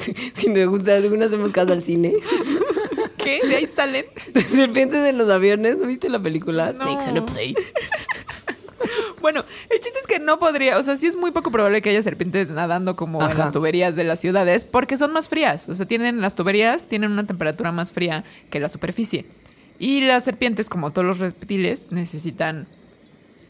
si, si me gusta, algunas hacemos caso al cine. ¿Qué? ¿De ahí salen? Serpientes en los aviones. ¿No viste la película? No. Snakes on a plane. Bueno, el chiste es que no podría, o sea, sí es muy poco probable que haya serpientes nadando como Ajá. en las tuberías de las ciudades, porque son más frías. O sea, tienen las tuberías, tienen una temperatura más fría que la superficie. Y las serpientes, como todos los reptiles, necesitan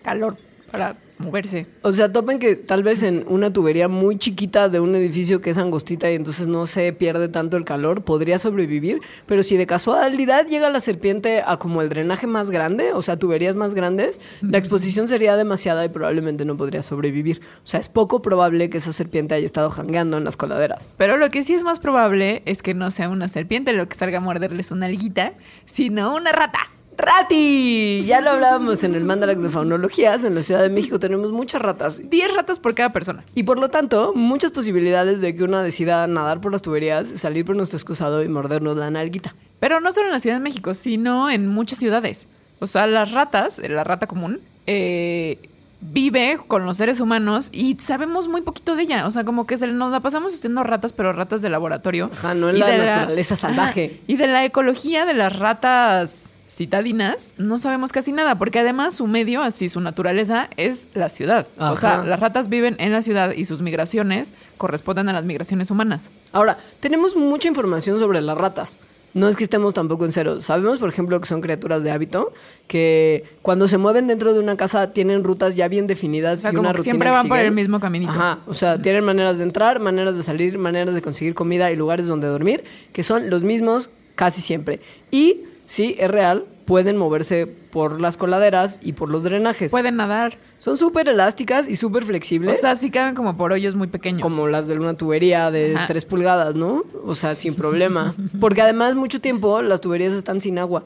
calor para moverse. O sea, topen que tal vez en una tubería muy chiquita de un edificio que es angostita y entonces no se pierde tanto el calor, podría sobrevivir. Pero si de casualidad llega la serpiente a como el drenaje más grande, o sea, tuberías más grandes, la exposición sería demasiada y probablemente no podría sobrevivir. O sea, es poco probable que esa serpiente haya estado jangueando en las coladeras. Pero lo que sí es más probable es que no sea una serpiente lo que salga a morderles una alguita, sino una rata. ¡Rati! Ya lo hablábamos en el Mandarax de Faunologías. En la Ciudad de México tenemos muchas ratas. diez ratas por cada persona. Y por lo tanto, muchas posibilidades de que una decida nadar por las tuberías, salir por nuestro excusado y mordernos la nalguita. Pero no solo en la Ciudad de México, sino en muchas ciudades. O sea, las ratas, la rata común, eh, vive con los seres humanos y sabemos muy poquito de ella. O sea, como que se nos la pasamos estudiando ratas, pero ratas de laboratorio. Ajá, no en la naturaleza salvaje. Ajá, y de la ecología de las ratas... citadinas, no sabemos casi nada, porque además su medio, así su naturaleza, es la ciudad. Ajá. O sea, las ratas viven en la ciudad y sus migraciones corresponden a las migraciones humanas. Ahora, tenemos mucha información sobre las ratas. No es que estemos tampoco en cero. Sabemos, por ejemplo, que son criaturas de hábito, que cuando se mueven dentro de una casa tienen rutas ya bien definidas. O sea, y como una rutina siempre van por el mismo caminito. Ajá, o sea, tienen maneras de entrar, maneras de salir, maneras de conseguir comida y lugares donde dormir, que son los mismos casi siempre. Y... sí, es real. Pueden moverse por las coladeras y por los drenajes. Pueden nadar. Son súper elásticas y súper flexibles. O sea, sí caben como por hoyos muy pequeños. Como las de una tubería de Ajá. tres pulgadas, ¿no? O sea, sin problema. Porque además, mucho tiempo, las tuberías están sin agua.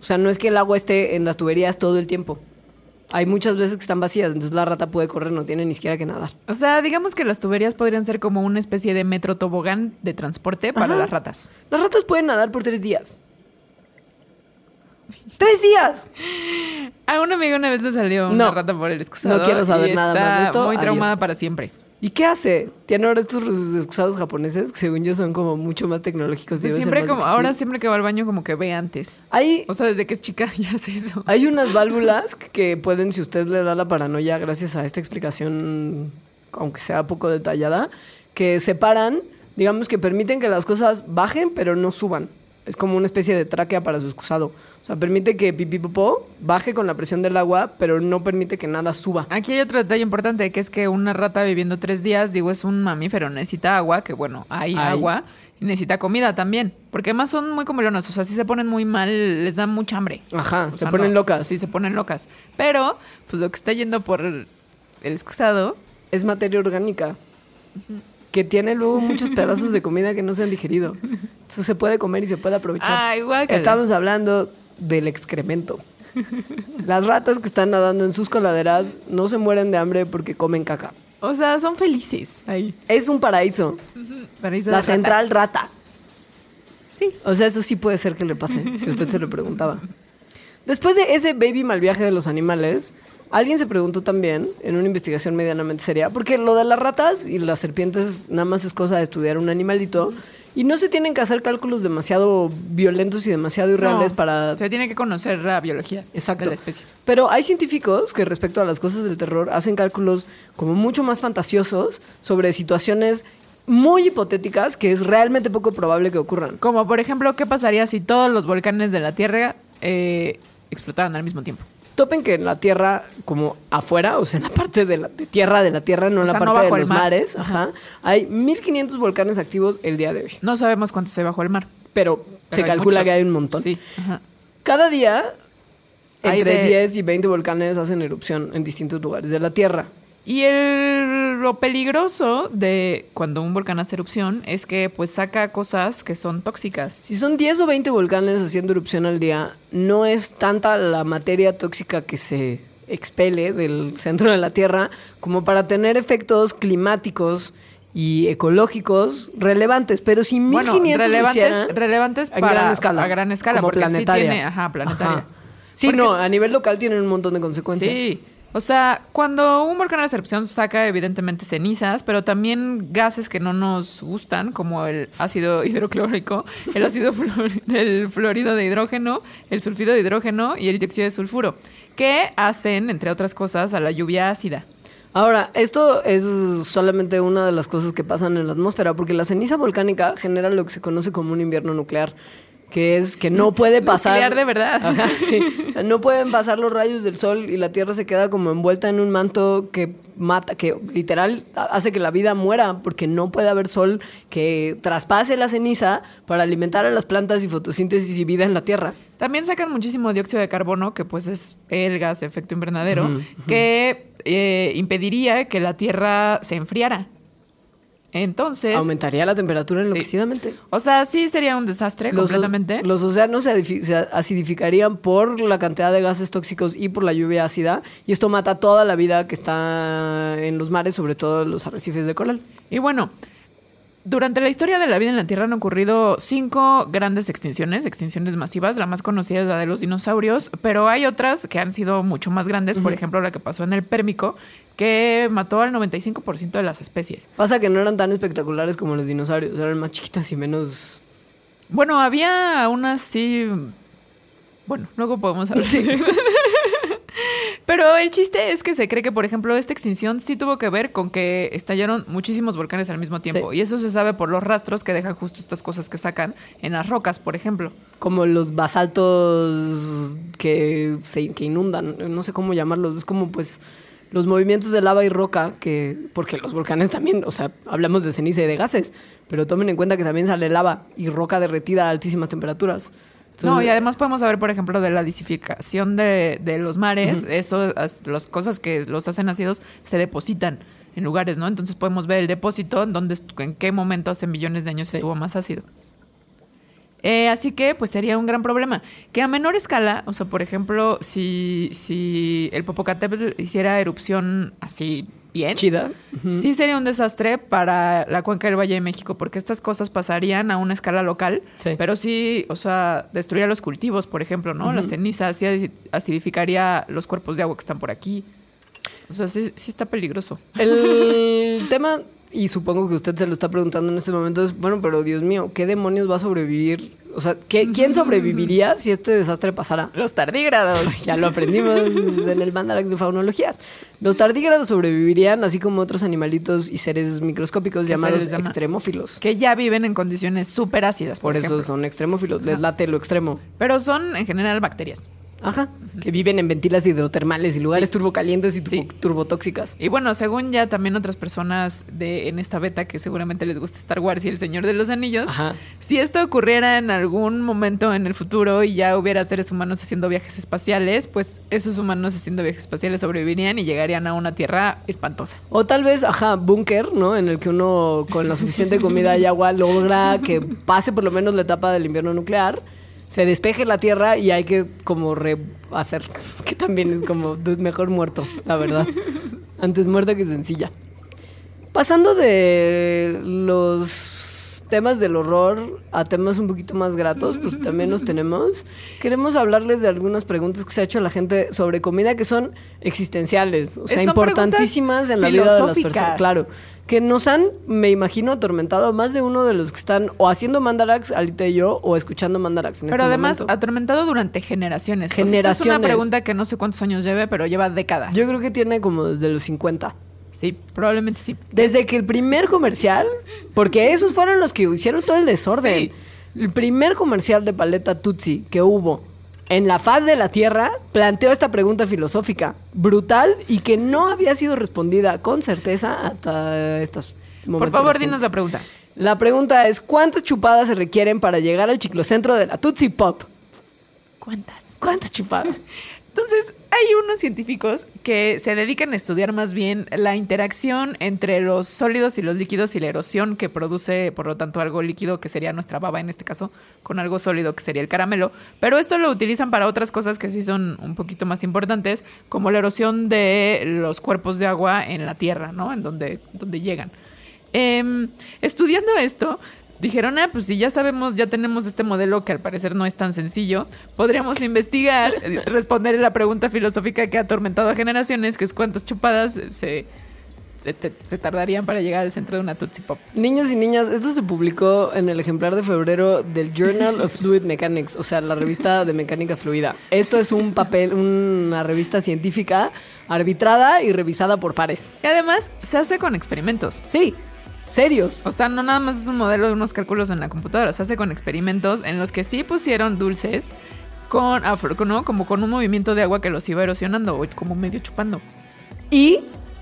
O sea, no es que el agua esté en las tuberías todo el tiempo. Hay muchas veces que están vacías, entonces la rata puede correr, no tiene ni siquiera que nadar. O sea, digamos que las tuberías podrían ser como una especie de metro tobogán de transporte para Ajá. las ratas. Las ratas pueden nadar por tres días. ¡Tres días! A un amigo una vez le salió una no, rata por el excusado. No quiero saber y nada más de esto. Muy traumada adiós. Para siempre. ¿Y qué hace? Tiene ahora estos excusados japoneses que según yo son como mucho más tecnológicos. Pues siempre como, ahora siempre que va al baño como que ve antes. Hay, o sea, desde que es chica ya hace eso. Hay unas válvulas que pueden, si usted le da la paranoia, gracias a esta explicación, aunque sea poco detallada, que separan, digamos que permiten que las cosas bajen pero no suban. Es como una especie de tráquea para su excusado. O sea, permite que pipipopó baje con la presión del agua, pero no permite que nada suba. Aquí hay otro detalle importante, que es que una rata viviendo tres días, digo, es un mamífero, necesita agua, que bueno, hay Ay. agua, y necesita comida también. Porque además son muy comelonas, o sea, sí se ponen muy mal, les dan mucha hambre. Ajá, o sea, se ponen no, locas. Sí, se ponen locas. Pero, pues lo que está yendo por el excusado... es materia orgánica. Uh-huh. Que tiene luego muchos pedazos de comida que no se han digerido. Eso se puede comer y se puede aprovechar. Ah, igual que estamos hablando del excremento. Las ratas que están nadando en sus coladeras no se mueren de hambre porque comen caca. O sea, son felices ahí. Es un paraíso. Paraíso La central rata. rata. Sí. O sea, eso sí puede ser que le pase, si usted se lo preguntaba. Después de ese baby mal viaje de los animales... alguien se preguntó también, en una investigación medianamente seria, porque lo de las ratas y las serpientes nada más es cosa de estudiar un animalito, y no se tienen que hacer cálculos demasiado violentos y demasiado irreales no, para... se tiene que conocer la biología Exacto. de la especie. Pero hay científicos que respecto a las cosas del terror hacen cálculos como mucho más fantasiosos sobre situaciones muy hipotéticas que es realmente poco probable que ocurran. Como, por ejemplo, ¿qué pasaría si todos los volcanes de la Tierra eh, explotaran al mismo tiempo? Topen que en la tierra, como afuera, o sea, en la parte de, la, de tierra de la tierra, no o en la sea, parte no de los mar. mares, ajá, hay mil quinientos volcanes activos el día de hoy. No sabemos cuántos hay bajo el mar. Pero, pero se calcula muchos. Que hay un montón. Sí. Ajá. Cada día, hay entre de... diez y veinte volcanes hacen erupción en distintos lugares de la tierra. Y el, lo peligroso de cuando un volcán hace erupción es que pues saca cosas que son tóxicas. Si son diez o veinte volcanes haciendo erupción al día, no es tanta la materia tóxica que se expele del centro de la Tierra como para tener efectos climáticos y ecológicos relevantes. Pero si mil quinientos bueno, relevantes, hicieran, relevantes para, a gran escala, a gran escala porque planetaria. Sí tiene, ajá, planetaria. Ajá. Sí, porque, no, a nivel local tienen un montón de consecuencias. Sí. O sea, cuando un volcán hace erupción saca evidentemente cenizas, pero también gases que no nos gustan, como el ácido hidroclórico, el ácido flor, el fluoruro de hidrógeno, el sulfuro de hidrógeno y el dióxido de sulfuro, que hacen, entre otras cosas, a la lluvia ácida. Ahora, esto es solamente una de las cosas que pasan en la atmósfera, porque la ceniza volcánica genera lo que se conoce como un invierno nuclear. Que es que no puede pasar... nuclear de verdad. Ajá, sí. No pueden pasar los rayos del sol y la Tierra se queda como envuelta en un manto que mata, que literal hace que la vida muera, porque no puede haber sol que traspase la ceniza para alimentar a las plantas y fotosíntesis y vida en la Tierra. También sacan muchísimo dióxido de carbono, que pues es el gas de efecto invernadero, mm, que mm. Eh, impediría que la Tierra se enfriara. Entonces... aumentaría la temperatura enloquecidamente. Sí. O sea, sí sería un desastre los, completamente. Los océanos se, adifi- se acidificarían por la cantidad de gases tóxicos y por la lluvia ácida. Y esto mata toda la vida que está en los mares, sobre todo los arrecifes de coral. Y bueno, durante la historia de la vida en la Tierra han ocurrido cinco grandes extinciones, extinciones masivas. La más conocida es la de los dinosaurios, pero hay otras que han sido mucho más grandes. Uh-huh. Por ejemplo, la que pasó en el Pérmico, que mató al noventa y cinco por ciento de las especies. Pasa que no eran tan espectaculares como los dinosaurios, eran más chiquitas y menos... bueno, había unas sí... bueno, luego podemos hablar. Sí. Pero el chiste es que se cree que, por ejemplo, esta extinción sí tuvo que ver con que estallaron muchísimos volcanes al mismo tiempo. Sí. Y eso se sabe por los rastros que dejan justo estas cosas que sacan en las rocas, por ejemplo. Como los basaltos que se que inundan, no sé cómo llamarlos, es como pues... los movimientos de lava y roca, que porque los volcanes también, o sea, hablamos de ceniza y de gases, pero tomen en cuenta que también sale lava y roca derretida a altísimas temperaturas. Entonces, no, y además podemos saber, por ejemplo, de la disificación de, de los mares, uh-huh. eso, as, las cosas que los hacen ácidos se depositan en lugares, ¿no? Entonces podemos ver el depósito, en, donde, en qué momento hace millones de años sí. estuvo más ácido. Eh, así que, pues, sería un gran problema. Que a menor escala, o sea, por ejemplo, si, si el Popocatépetl hiciera erupción así bien... chida. Uh-huh. Sí sería un desastre para la cuenca del Valle de México, porque estas cosas pasarían a una escala local, sí. pero sí, o sea, destruiría los cultivos, por ejemplo, ¿no? Uh-huh. La ceniza sí acidificaría los cuerpos de agua que están por aquí. O sea, sí, sí está peligroso. El tema, y supongo que usted se lo está preguntando en este momento, es, bueno, pero Dios mío, ¿qué demonios va a sobrevivir? O sea, ¿qué, ¿quién sobreviviría si este desastre pasara? Los tardígrados. Ya lo aprendimos en el Mandarax de Faunologías. Los tardígrados sobrevivirían, así como otros animalitos y seres microscópicos llamados llama? extremófilos. Que ya viven en condiciones súper ácidas, por, por eso son extremófilos, les late lo extremo. Pero son, en general, bacterias. Ajá, que viven en ventilas hidrotermales y lugares sí. turbocalientes y tu sí. turbotóxicas. Y bueno, según ya también otras personas de en esta beta que seguramente les gusta Star Wars y el Señor de los Anillos, ajá, si esto ocurriera en algún momento en el futuro y ya hubiera seres humanos haciendo viajes espaciales, pues esos humanos haciendo viajes espaciales sobrevivirían y llegarían a una tierra espantosa. O tal vez, ajá, búnker, ¿no? En el que uno con la suficiente comida y agua logra que pase por lo menos la etapa del invierno nuclear, se despeje la tierra y hay que como rehacer, que también es como mejor muerto, la verdad. Antes muerta que sencilla. Pasando de los temas del horror a temas un poquito más gratos, porque también los tenemos, queremos hablarles de algunas preguntas que se ha hecho la gente sobre comida que son existenciales, o sea, importantísimas en la vida de las personas. Claro. Que nos han, me imagino, atormentado a más de uno de los que están o haciendo Mandarax, Alita y yo, o escuchando Mandarax en pero este además, momento. Atormentado durante generaciones. Generaciones. Pues, es una pregunta que no sé cuántos años lleve, pero lleva décadas. Yo creo que tiene como desde los cincuenta. Sí, probablemente sí. Desde que el primer comercial, porque esos fueron los que hicieron todo el desorden. Sí. El primer comercial de paleta Tutsi que hubo en la faz de la Tierra planteó esta pregunta filosófica brutal y que no había sido respondida con certeza hasta estos momentos. Por favor, recientes. Dinos la pregunta. La pregunta es, ¿cuántas chupadas se requieren para llegar al chiclocentro de la Tootsie Pop? ¿Cuántas? ¿Cuántas chupadas? Entonces, hay unos científicos que se dedican a estudiar más bien la interacción entre los sólidos y los líquidos y la erosión que produce, por lo tanto, algo líquido que sería nuestra baba en este caso, con algo sólido que sería el caramelo. Pero esto lo utilizan para otras cosas que sí son un poquito más importantes, como la erosión de los cuerpos de agua en la tierra, ¿no? En donde, donde llegan. Eh, estudiando esto, dijeron, ah, pues si ya sabemos, ya tenemos este modelo que al parecer no es tan sencillo, podríamos investigar, responder la pregunta filosófica que ha atormentado a generaciones, que es cuántas chupadas se, se, se tardarían para llegar al centro de una Tootsie Pop. Niños y niñas, esto se publicó en el ejemplar de febrero del Journal of Fluid Mechanics, o sea, la revista de mecánica fluida. Esto es un papel, una revista científica arbitrada y revisada por pares. Y además, se hace con experimentos. Sí. ¿Serios? O sea, no nada más es un modelo de unos cálculos en la computadora. Se hace con experimentos en los que sí pusieron dulces con, afro, ¿no? Como con un movimiento de agua que los iba erosionando o como medio chupando. Y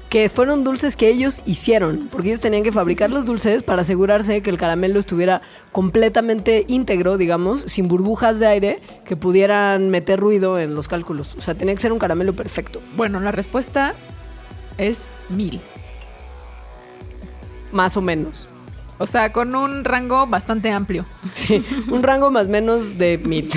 que fueron dulces que ellos hicieron, porque ellos tenían que fabricar los dulces para asegurarse que el caramelo estuviera completamente íntegro, digamos, sin burbujas de aire que pudieran meter ruido en los cálculos. O sea, tenía que ser un caramelo perfecto. Bueno, la respuesta es mil. Más o menos. O sea, con un rango bastante amplio. Sí, un rango más o menos de mil.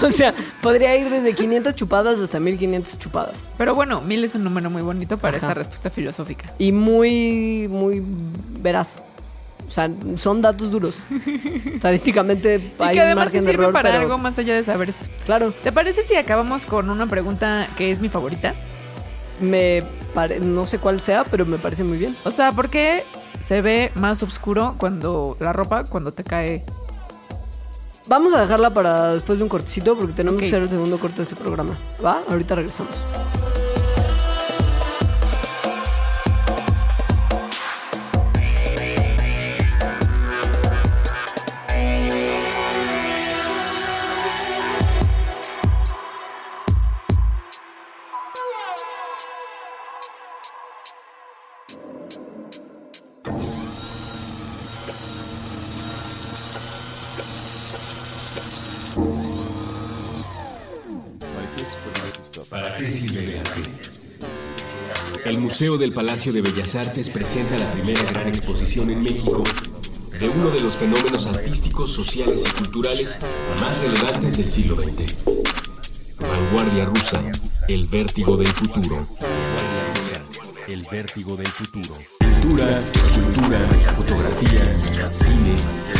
O sea, podría ir desde quinientas chupadas hasta mil quinientas chupadas. Pero bueno, mil es un número muy bonito para ajá, esta respuesta filosófica. Y muy, muy veraz. O sea, son datos duros. Estadísticamente hay un margen de error. Y que además sirve para pero... algo más allá de saber esto. Claro. ¿Te parece si acabamos con una pregunta que es mi favorita? Me pare... No sé cuál sea, pero me parece muy bien. O sea, ¿por qué...? Se ve más oscuro cuando la ropa, cuando te cae. Vamos a dejarla para después de un cortecito porque tenemos okay. que hacer el segundo corte de este programa. ¿Va? Ahorita regresamos. El Museo del Palacio de Bellas Artes presenta la primera gran exposición en México de uno de los fenómenos artísticos, sociales y culturales más relevantes del siglo veinte. Vanguardia rusa, el vértigo del futuro. El vértigo del futuro. Pintura, escultura, fotografía, cine,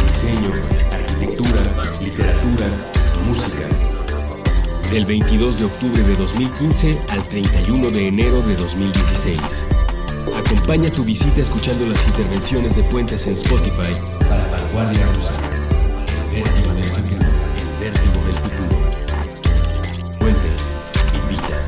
diseño, arquitectura, literatura, música. del veintidós de octubre de dos mil quince al treinta y uno de enero de dos mil dieciséis. Acompaña tu visita escuchando las intervenciones de Puentes en Spotify para Vanguardia Rusa. El vértigo del futuro. El vértigo del futuro. Puentes invita.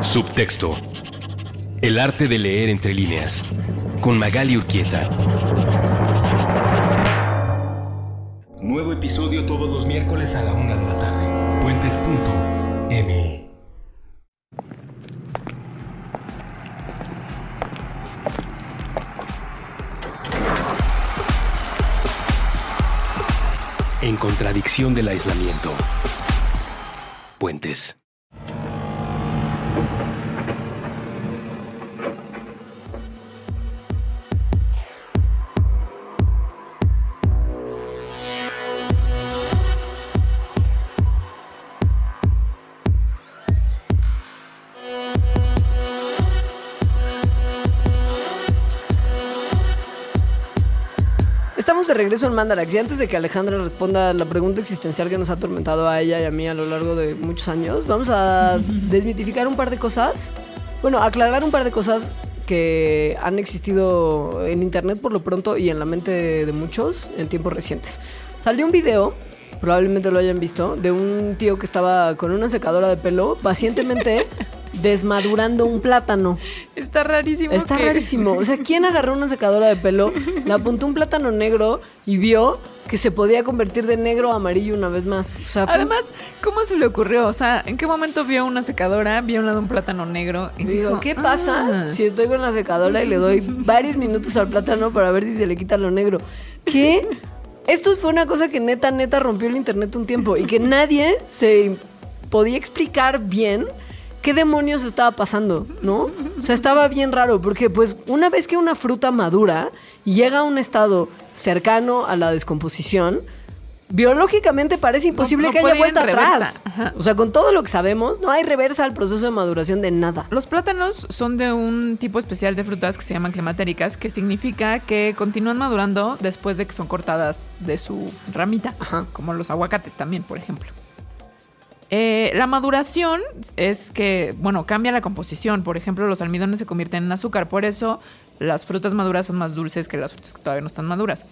Subtexto. El arte de leer entre líneas, con Magali Urquieta. Nuevo episodio todos los miércoles a la una de la tarde. Puentes punto m e. En contradicción del aislamiento. Puentes. De regreso en Mandarax, y antes de que Alejandra responda la pregunta existencial que nos ha atormentado a ella y a mí a lo largo de muchos años, vamos a desmitificar un par de cosas, bueno, aclarar un par de cosas que han existido en internet por lo pronto y en la mente de muchos en tiempos recientes. Salió un video, probablemente lo hayan visto, de un tío que estaba con una secadora de pelo pacientemente desmadurando un plátano. Está rarísimo. Está que... rarísimo. O sea, ¿quién agarró una secadora de pelo, le apuntó un plátano negro y vio que se podía convertir de negro a amarillo una vez más? O sea, además, ¿cómo se le ocurrió? O sea, ¿en qué momento vio una secadora, vio a un lado un plátano negro y dijo, dijo ¿qué pasa ah. si estoy con la secadora y le doy varios minutos al plátano para ver si se le quita lo negro? ¿Qué? Esto fue una cosa que neta, neta rompió el internet un tiempo y que nadie se podía explicar bien ¿qué demonios estaba pasando? ¿No? O sea, estaba bien raro, porque pues una vez que una fruta madura y llega a un estado cercano a la descomposición, biológicamente parece imposible no, no que haya vuelta atrás. Ajá. O sea, con todo lo que sabemos, no hay reversa al proceso de maduración de nada. Los plátanos son de un tipo especial de frutas que se llaman climatéricas, que significa que continúan madurando después de que son cortadas de su ramita. Ajá. Como los aguacates también, por ejemplo. Eh, la maduración es que, bueno, cambia la composición. Por ejemplo, los almidones se convierten en azúcar. Por eso las frutas maduras son más dulces que las frutas que todavía no están maduras.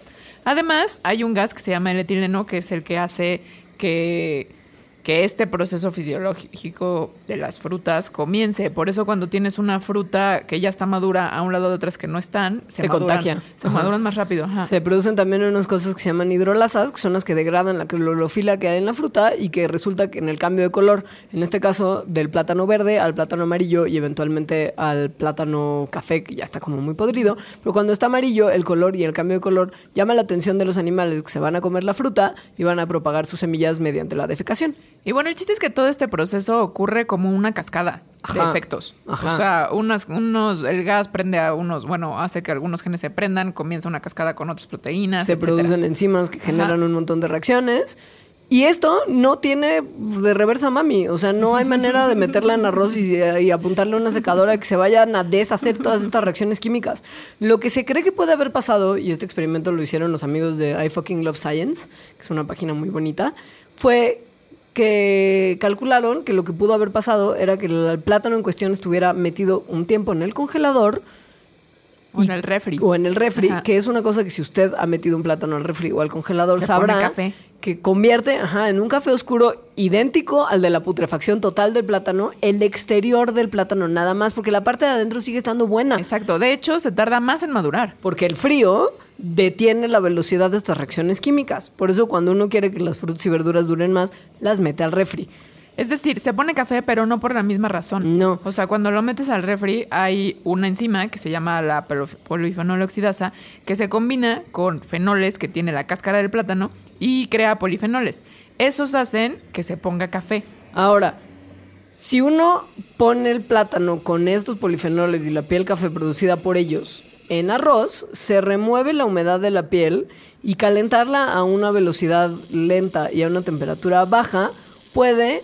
Además, hay un gas que se llama el etileno, que es el que hace que, que este proceso fisiológico de las frutas comience. Por eso cuando tienes una fruta que ya está madura a un lado de otras que no están, se, se maduran, contagia. Se ajá. maduran más rápido. Ajá. Se producen también unas cosas que se llaman hidrolasas, que son las que degradan la clorofila que hay en la fruta y que resulta que en el cambio de color, en este caso del plátano verde al plátano amarillo y eventualmente al plátano café, que ya está como muy podrido, pero cuando está amarillo, el color y el cambio de color llama la atención de los animales que se van a comer la fruta y van a propagar sus semillas mediante la defecación. Y bueno, el chiste es que todo este proceso ocurre como una cascada ajá, de efectos. Ajá. O sea, unos, unos, el gas prende a unos, bueno, hace que algunos genes se prendan, comienza una cascada con otras proteínas, se etcétera. Producen enzimas que ajá. generan un montón de reacciones. Y esto no tiene de reversa mami. O sea, no hay manera de meterla en arroz y, y apuntarle una secadora que se vayan a deshacer todas estas reacciones químicas. Lo que se cree que puede haber pasado, y este experimento lo hicieron los amigos de I Fucking Love Science, que es una página muy bonita, fue que calcularon que lo que pudo haber pasado era que el plátano en cuestión estuviera metido un tiempo en el congelador. O y, en el refri. O en el refri, ajá. que es una cosa que si usted ha metido un plátano al refri o al congelador, se sabrá café. Que convierte ajá, en un café oscuro idéntico al de la putrefacción total del plátano, el exterior del plátano nada más, porque la parte de adentro sigue estando buena. Exacto. De hecho, se tarda más en madurar. Porque el frío detiene la velocidad de estas reacciones químicas. Por eso cuando uno quiere que las frutas y verduras duren más, las mete al refri. Es decir, se pone café, pero no por la misma razón. No. O sea, cuando lo metes al refri, hay una enzima que se llama la polifenoloxidasa, que se combina con fenoles que tiene la cáscara del plátano y crea polifenoles. Esos hacen que se ponga café. Ahora, si uno pone el plátano con estos polifenoles y la piel café producida por ellos en arroz, se remueve la humedad de la piel y calentarla a una velocidad lenta y a una temperatura baja puede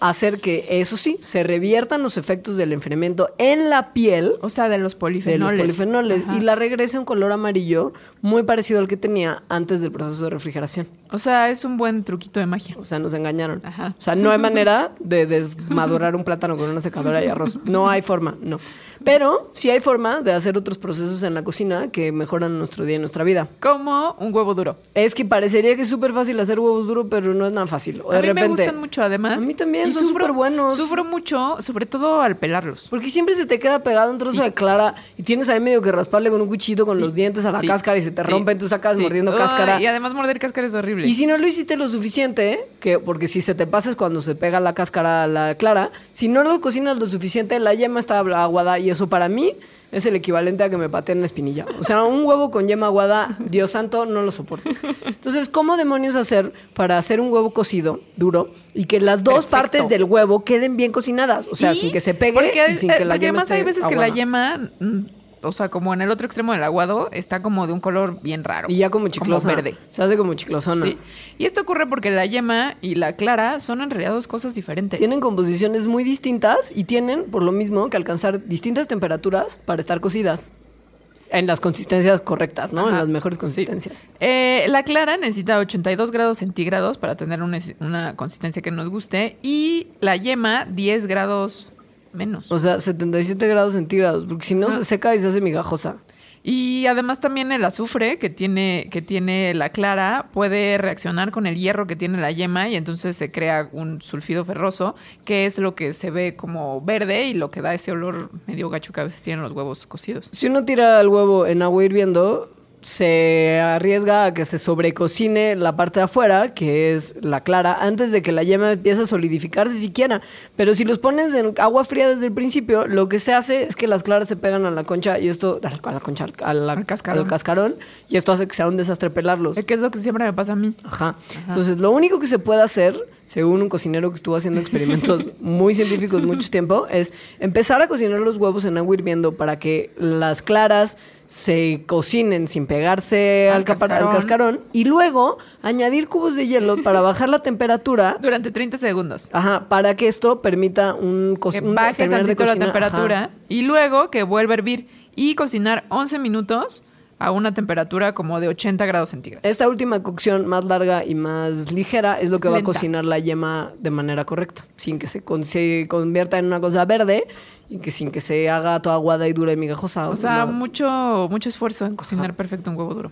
hacer que, eso sí, se reviertan los efectos del enfriamiento en la piel. O sea, de los polifenoles. De los polifenoles. Ajá. Y la regresa un color amarillo muy parecido al que tenía antes del proceso de refrigeración. O sea, es un buen truquito de magia. O sea, nos engañaron. Ajá. O sea, no hay manera de desmadurar un plátano con una secadora y arroz. No hay forma, no. Pero sí hay forma de hacer otros procesos en la cocina que mejoran nuestro día y nuestra vida. Como un huevo duro. Es que parecería que es súper fácil hacer huevos duros, pero no es tan fácil. O de a mí repente, me gustan mucho, además. A mí también, y son súper buenos. Sufro mucho, sobre todo al pelarlos. Porque siempre se te queda pegado un trozo sí. de clara y tienes ahí medio que rasparle con un cuchillo con sí. los dientes a la sí. cáscara y se te sí. rompe, entonces acabas sí. mordiendo Ay, cáscara. Y además morder cáscara es horrible. Y si no lo hiciste lo suficiente, ¿eh? que porque si se te pasa es cuando se pega la cáscara a la clara, si no lo cocinas lo suficiente, la yema está aguada y eso para mí es el equivalente a que me pateen la espinilla. O sea, un huevo con yema aguada, Dios santo, no lo soporto. Entonces, ¿cómo demonios hacer para hacer un huevo cocido, duro, y que las dos Perfecto. partes del huevo queden bien cocinadas? O sea, ¿Y? sin que se pegue porque, y sin eh, que la yema esté aguada. Porque además hay veces aguada. que la yema... Mm, o sea, como en el otro extremo del aguado, está como de un color bien raro. Y ya como chiclosa. Como verde. Se hace como chiclosona. Sí. Y esto ocurre porque la yema y la clara son en realidad dos cosas diferentes. Tienen composiciones muy distintas y tienen, por lo mismo, que alcanzar distintas temperaturas para estar cocidas. En las consistencias correctas, ¿no? Ajá. En las mejores consistencias. Sí. Eh, la clara necesita ochenta y dos grados centígrados para tener una, una consistencia que nos guste. Y la yema, diez grados... menos. O sea, setenta y siete grados centígrados, porque si no ah. se seca y se hace migajosa. Y además también el azufre que tiene, que tiene la clara puede reaccionar con el hierro que tiene la yema y entonces se crea un sulfido ferroso, que es lo que se ve como verde y lo que da ese olor medio gacho que a veces tienen los huevos cocidos. Si uno tira el huevo en agua hirviendo, se arriesga a que se sobrecocine la parte de afuera, que es la clara, antes de que la yema empiece a solidificarse siquiera. Pero si los pones en agua fría desde el principio, lo que se hace es que las claras se pegan a la concha y esto... A la concha, a la, al, cascarón. al cascarón. Y esto hace que sea un desastre pelarlos. Es que es lo que siempre me pasa a mí. Ajá. Ajá. Entonces, lo único que se puede hacer, según un cocinero que estuvo haciendo experimentos muy científicos mucho tiempo, es empezar a cocinar los huevos en agua hirviendo para que las claras... se cocinen sin pegarse al, al, cascarón. al cascarón y luego añadir cubos de hielo para bajar la temperatura. Durante treinta segundos. Ajá, para que esto permita un... Co- que baje un, tantito de la temperatura. Ajá. Y luego que vuelva a hervir y cocinar once minutos a una temperatura como de ochenta grados centígrados. Esta última cocción más larga y más ligera es lo que Lenta. va a cocinar la yema de manera correcta, sin que se, con- se convierta en una cosa verde y que sin que se haga toda aguada y dura y migajosa. O sea, no. mucho, mucho esfuerzo en cocinar Ajá. perfecto un huevo duro.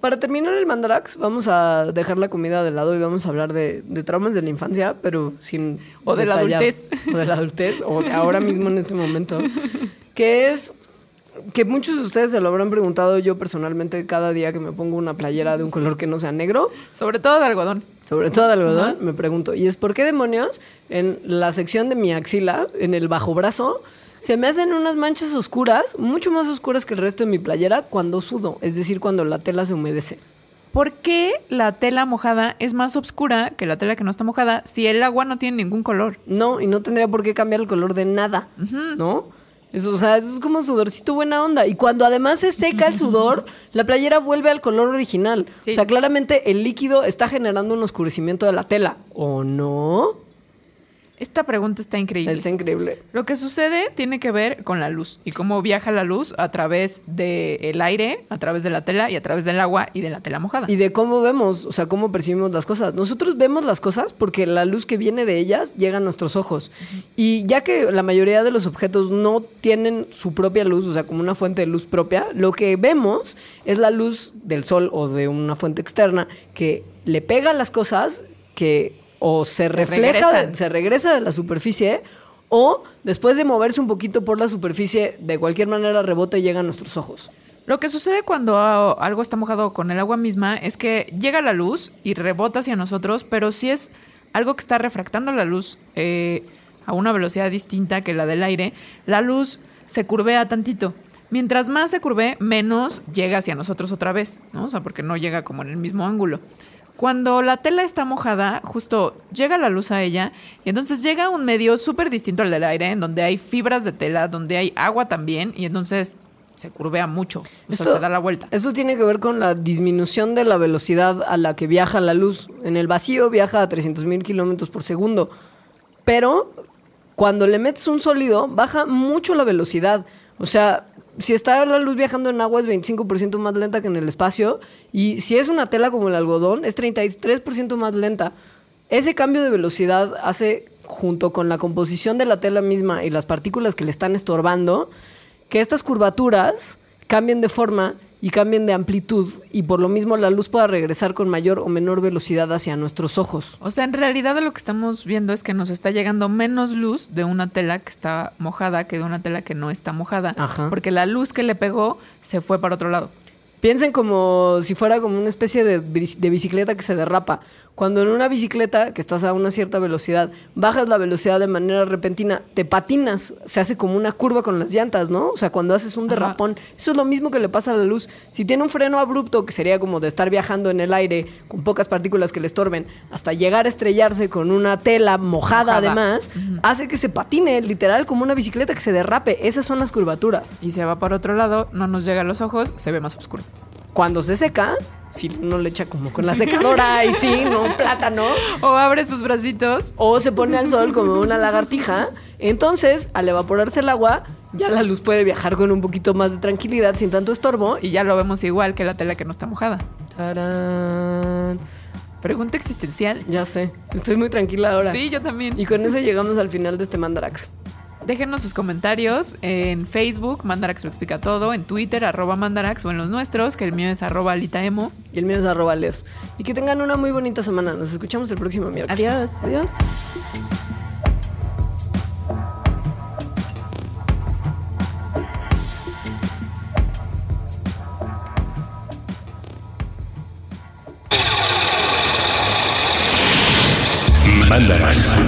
Para terminar el Mandarax, vamos a dejar la comida de lado y vamos a hablar de, de traumas de la infancia, pero sin O de detallar, la adultez. O de la adultez, o de ahora mismo en este momento. Que es... que muchos de ustedes se lo habrán preguntado. Yo personalmente cada día que me pongo una playera de un color que no sea negro, sobre todo de algodón, sobre todo de algodón, uh-huh. me pregunto, y es ¿por qué demonios en la sección de mi axila, en el bajo brazo, se me hacen unas manchas oscuras, mucho más oscuras que el resto de mi playera cuando sudo? Es decir, cuando la tela se humedece. ¿Por qué la tela mojada es más oscura que la tela que no está mojada si el agua no tiene ningún color? No, y no tendría por qué cambiar el color de nada, uh-huh. ¿no? Eso, o sea, eso es como sudorcito buena onda. Y cuando además se seca el sudor, la playera vuelve al color original. Sí. O sea, claramente el líquido está generando un oscurecimiento de la tela, ¿o no? Esta pregunta está increíble. Está increíble. Lo que sucede tiene que ver con la luz y cómo viaja la luz a través del aire, a través de la tela y a través del agua y de la tela mojada. Y de cómo vemos, o sea, cómo percibimos las cosas. Nosotros vemos las cosas porque la luz que viene de ellas llega a nuestros ojos. Uh-huh. Y ya que la mayoría de los objetos no tienen su propia luz, o sea, como una fuente de luz propia, lo que vemos es la luz del sol o de una fuente externa que le pega a las cosas que... o se, se refleja, de, se regresa de la superficie, o después de moverse un poquito por la superficie, de cualquier manera rebota y llega a nuestros ojos. Lo que sucede cuando algo está mojado con el agua misma es que llega la luz y rebota hacia nosotros, pero si es algo que está refractando la luz eh, a una velocidad distinta que la del aire, la luz se curvea tantito. Mientras más se curve, menos llega hacia nosotros otra vez, ¿no? O sea, porque no llega como en el mismo ángulo. Cuando la tela está mojada, justo llega la luz a ella y entonces llega un medio súper distinto al del aire, en donde hay fibras de tela, donde hay agua también, y entonces se curvea mucho, o sea, se da la vuelta. Esto tiene que ver con la disminución de la velocidad a la que viaja la luz. En el vacío viaja a trescientos mil kilómetros por segundo. pero cuando le metes un sólido, baja mucho la velocidad. O sea, si está la luz viajando en agua es veinticinco por ciento más lenta que en el espacio, y si es una tela como el algodón es treinta y tres por ciento más lenta. Ese cambio de velocidad hace, junto con la composición de la tela misma y las partículas que le están estorbando, que estas curvaturas cambien de forma y cambien de amplitud, y por lo mismo la luz pueda regresar con mayor o menor velocidad hacia nuestros ojos. O sea, en realidad lo que estamos viendo es que nos está llegando menos luz de una tela que está mojada que de una tela que no está mojada. Ajá. Porque la luz que le pegó se fue para otro lado. Piensen como si fuera como una especie de, de bicicleta que se derrapa. Cuando en una bicicleta, que estás a una cierta velocidad, bajas la velocidad de manera repentina, te patinas, se hace como una curva con las llantas, ¿no? O sea, cuando haces un derrapón, ajá, eso es lo mismo que le pasa a la luz. Si tiene un freno abrupto, que sería como de estar viajando en el aire con pocas partículas que le estorben, hasta llegar a estrellarse con una tela mojada, mojada. además, uh-huh, hace que se patine, literal, como una bicicleta que se derrape. Esas son las curvaturas. Y se va para otro lado, no nos llega a los ojos, se ve más oscuro. Cuando se seca, si no le echa como con la secadora y sí, no, un plátano. O abre sus bracitos. O se pone al sol como una lagartija. Entonces, al evaporarse el agua, ya la luz puede viajar con un poquito más de tranquilidad, sin tanto estorbo. Y ya lo vemos igual que la tela que no está mojada. ¡Tarán! Pregunta existencial. Ya sé, estoy muy tranquila ahora. Sí, yo también. Y con eso llegamos al final de este Mandarax. Déjenos sus comentarios en Facebook, Mandarax lo explica todo, en Twitter, arroba Mandarax, o en los nuestros, que el mío es arroba alitaemo. Y el mío es arroba leos. Y que tengan una muy bonita semana. Nos escuchamos el próximo miércoles. Adiós. Adiós. Mandarax.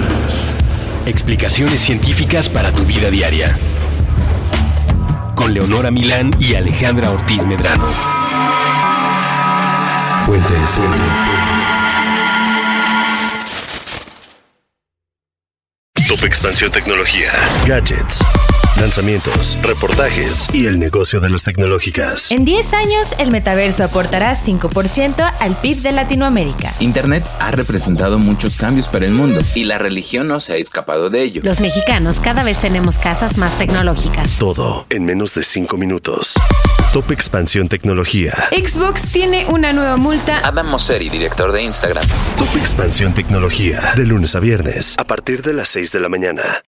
Explicaciones científicas para tu vida diaria. Con Leonora Milán y Alejandra Ortiz Medrano. Puentes. Top Expansión Tecnología. Gadgets, lanzamientos, reportajes y el negocio de las tecnológicas. En diez años, el metaverso aportará cinco por ciento al P I B de Latinoamérica. Internet ha representado muchos cambios para el mundo y la religión no se ha escapado de ello. Los mexicanos cada vez tenemos casas más tecnológicas. Todo en menos de cinco minutos. Top Expansión Tecnología. Xbox tiene una nueva multa. Adam Mosseri, director de Instagram. Top Expansión Tecnología, de lunes a viernes, a partir de las seis de la mañana.